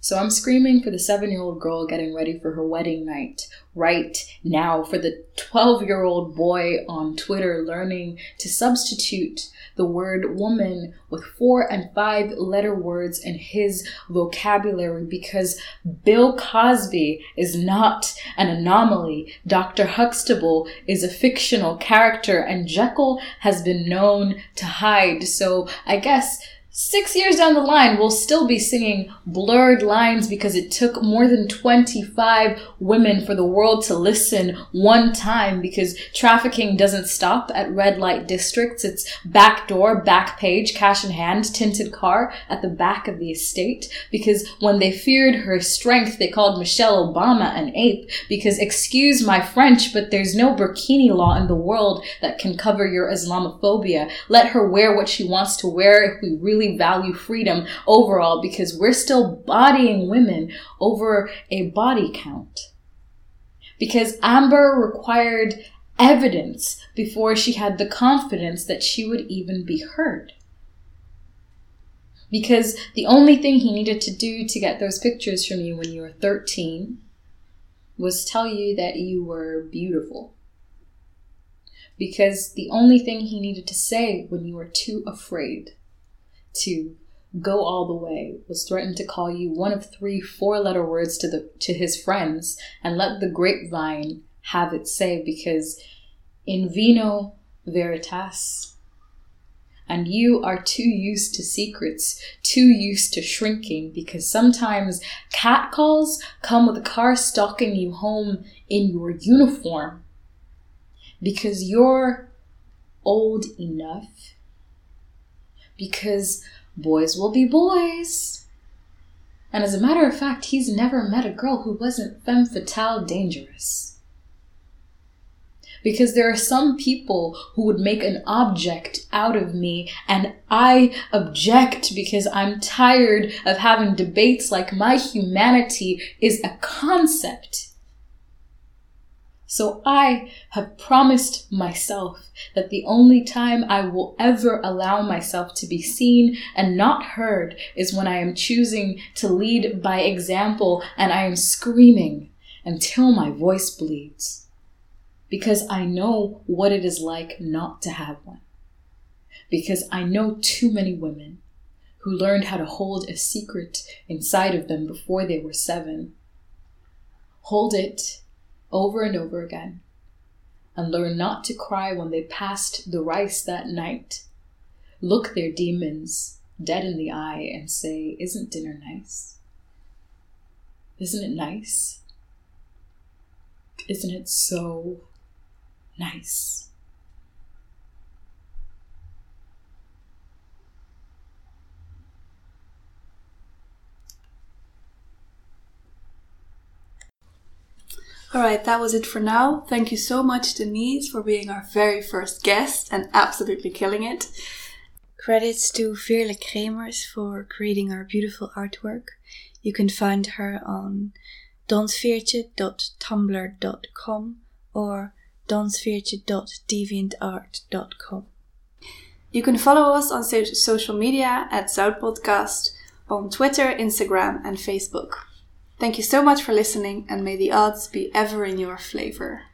So I'm screaming for the seven-year-old girl getting ready for her wedding night right now, for the twelve-year-old boy on Twitter learning to substitute the word woman with four and five letter words in his vocabulary because Bill Cosby is not an anomaly. Doctor Huxtable is a fictional character, and Jekyll has been known to hide. So I guess six years down the line, we'll still be singing Blurred Lines because it took more than twenty-five women for the world to listen one time because trafficking doesn't stop at red light districts. It's back door, back page, cash in hand, tinted car at the back of the estate because when they feared her strength, they called Michelle Obama an ape because, excuse my French, but there's no burkini law in the world that can cover your Islamophobia. Let her wear what she wants to wear if we really value freedom overall because we're still bodying women over a body count. Because Amber required evidence before she had the confidence that she would even be heard. Because the only thing he needed to do to get those pictures from you when you were thirteen was tell you that you were beautiful. Because the only thing he needed to say when you were too afraid to go all the way was threatened to call you one of three four-letter words to the to his friends and let the grapevine have its say because in vino veritas. And you are too used to secrets, too used to shrinking, because sometimes catcalls come with a car stalking you home in your uniform because you're old enough. Because boys will be boys. And as a matter of fact, he's never met a girl who wasn't femme fatale dangerous. Because there are some people who would make an object out of me, and I object because I'm tired of having debates like my humanity is a concept. So I have promised myself that the only time I will ever allow myself to be seen and not heard is when I am choosing to lead by example and I am screaming until my voice bleeds. Because I know what it is like not to have one. Because I know too many women who learned how to hold a secret inside of them before they were seven. Hold it over and over again, and learn not to cry when they passed the rice that night. Look their demons dead in the eye and say, isn't dinner nice? Isn't it nice? Isn't it so nice? Alright, that was it for now. Thank you so much, Denise, for being our very first guest and absolutely killing it. Credits to Veerle Kremers for creating our beautiful artwork. You can find her on donsveertje dot tumblr dot com or donsveertje dot deviantart dot com. You can follow us on so- social media at Zout Podcast on Twitter, Instagram and Facebook. Thank you so much for listening, and may the odds be ever in your flavor.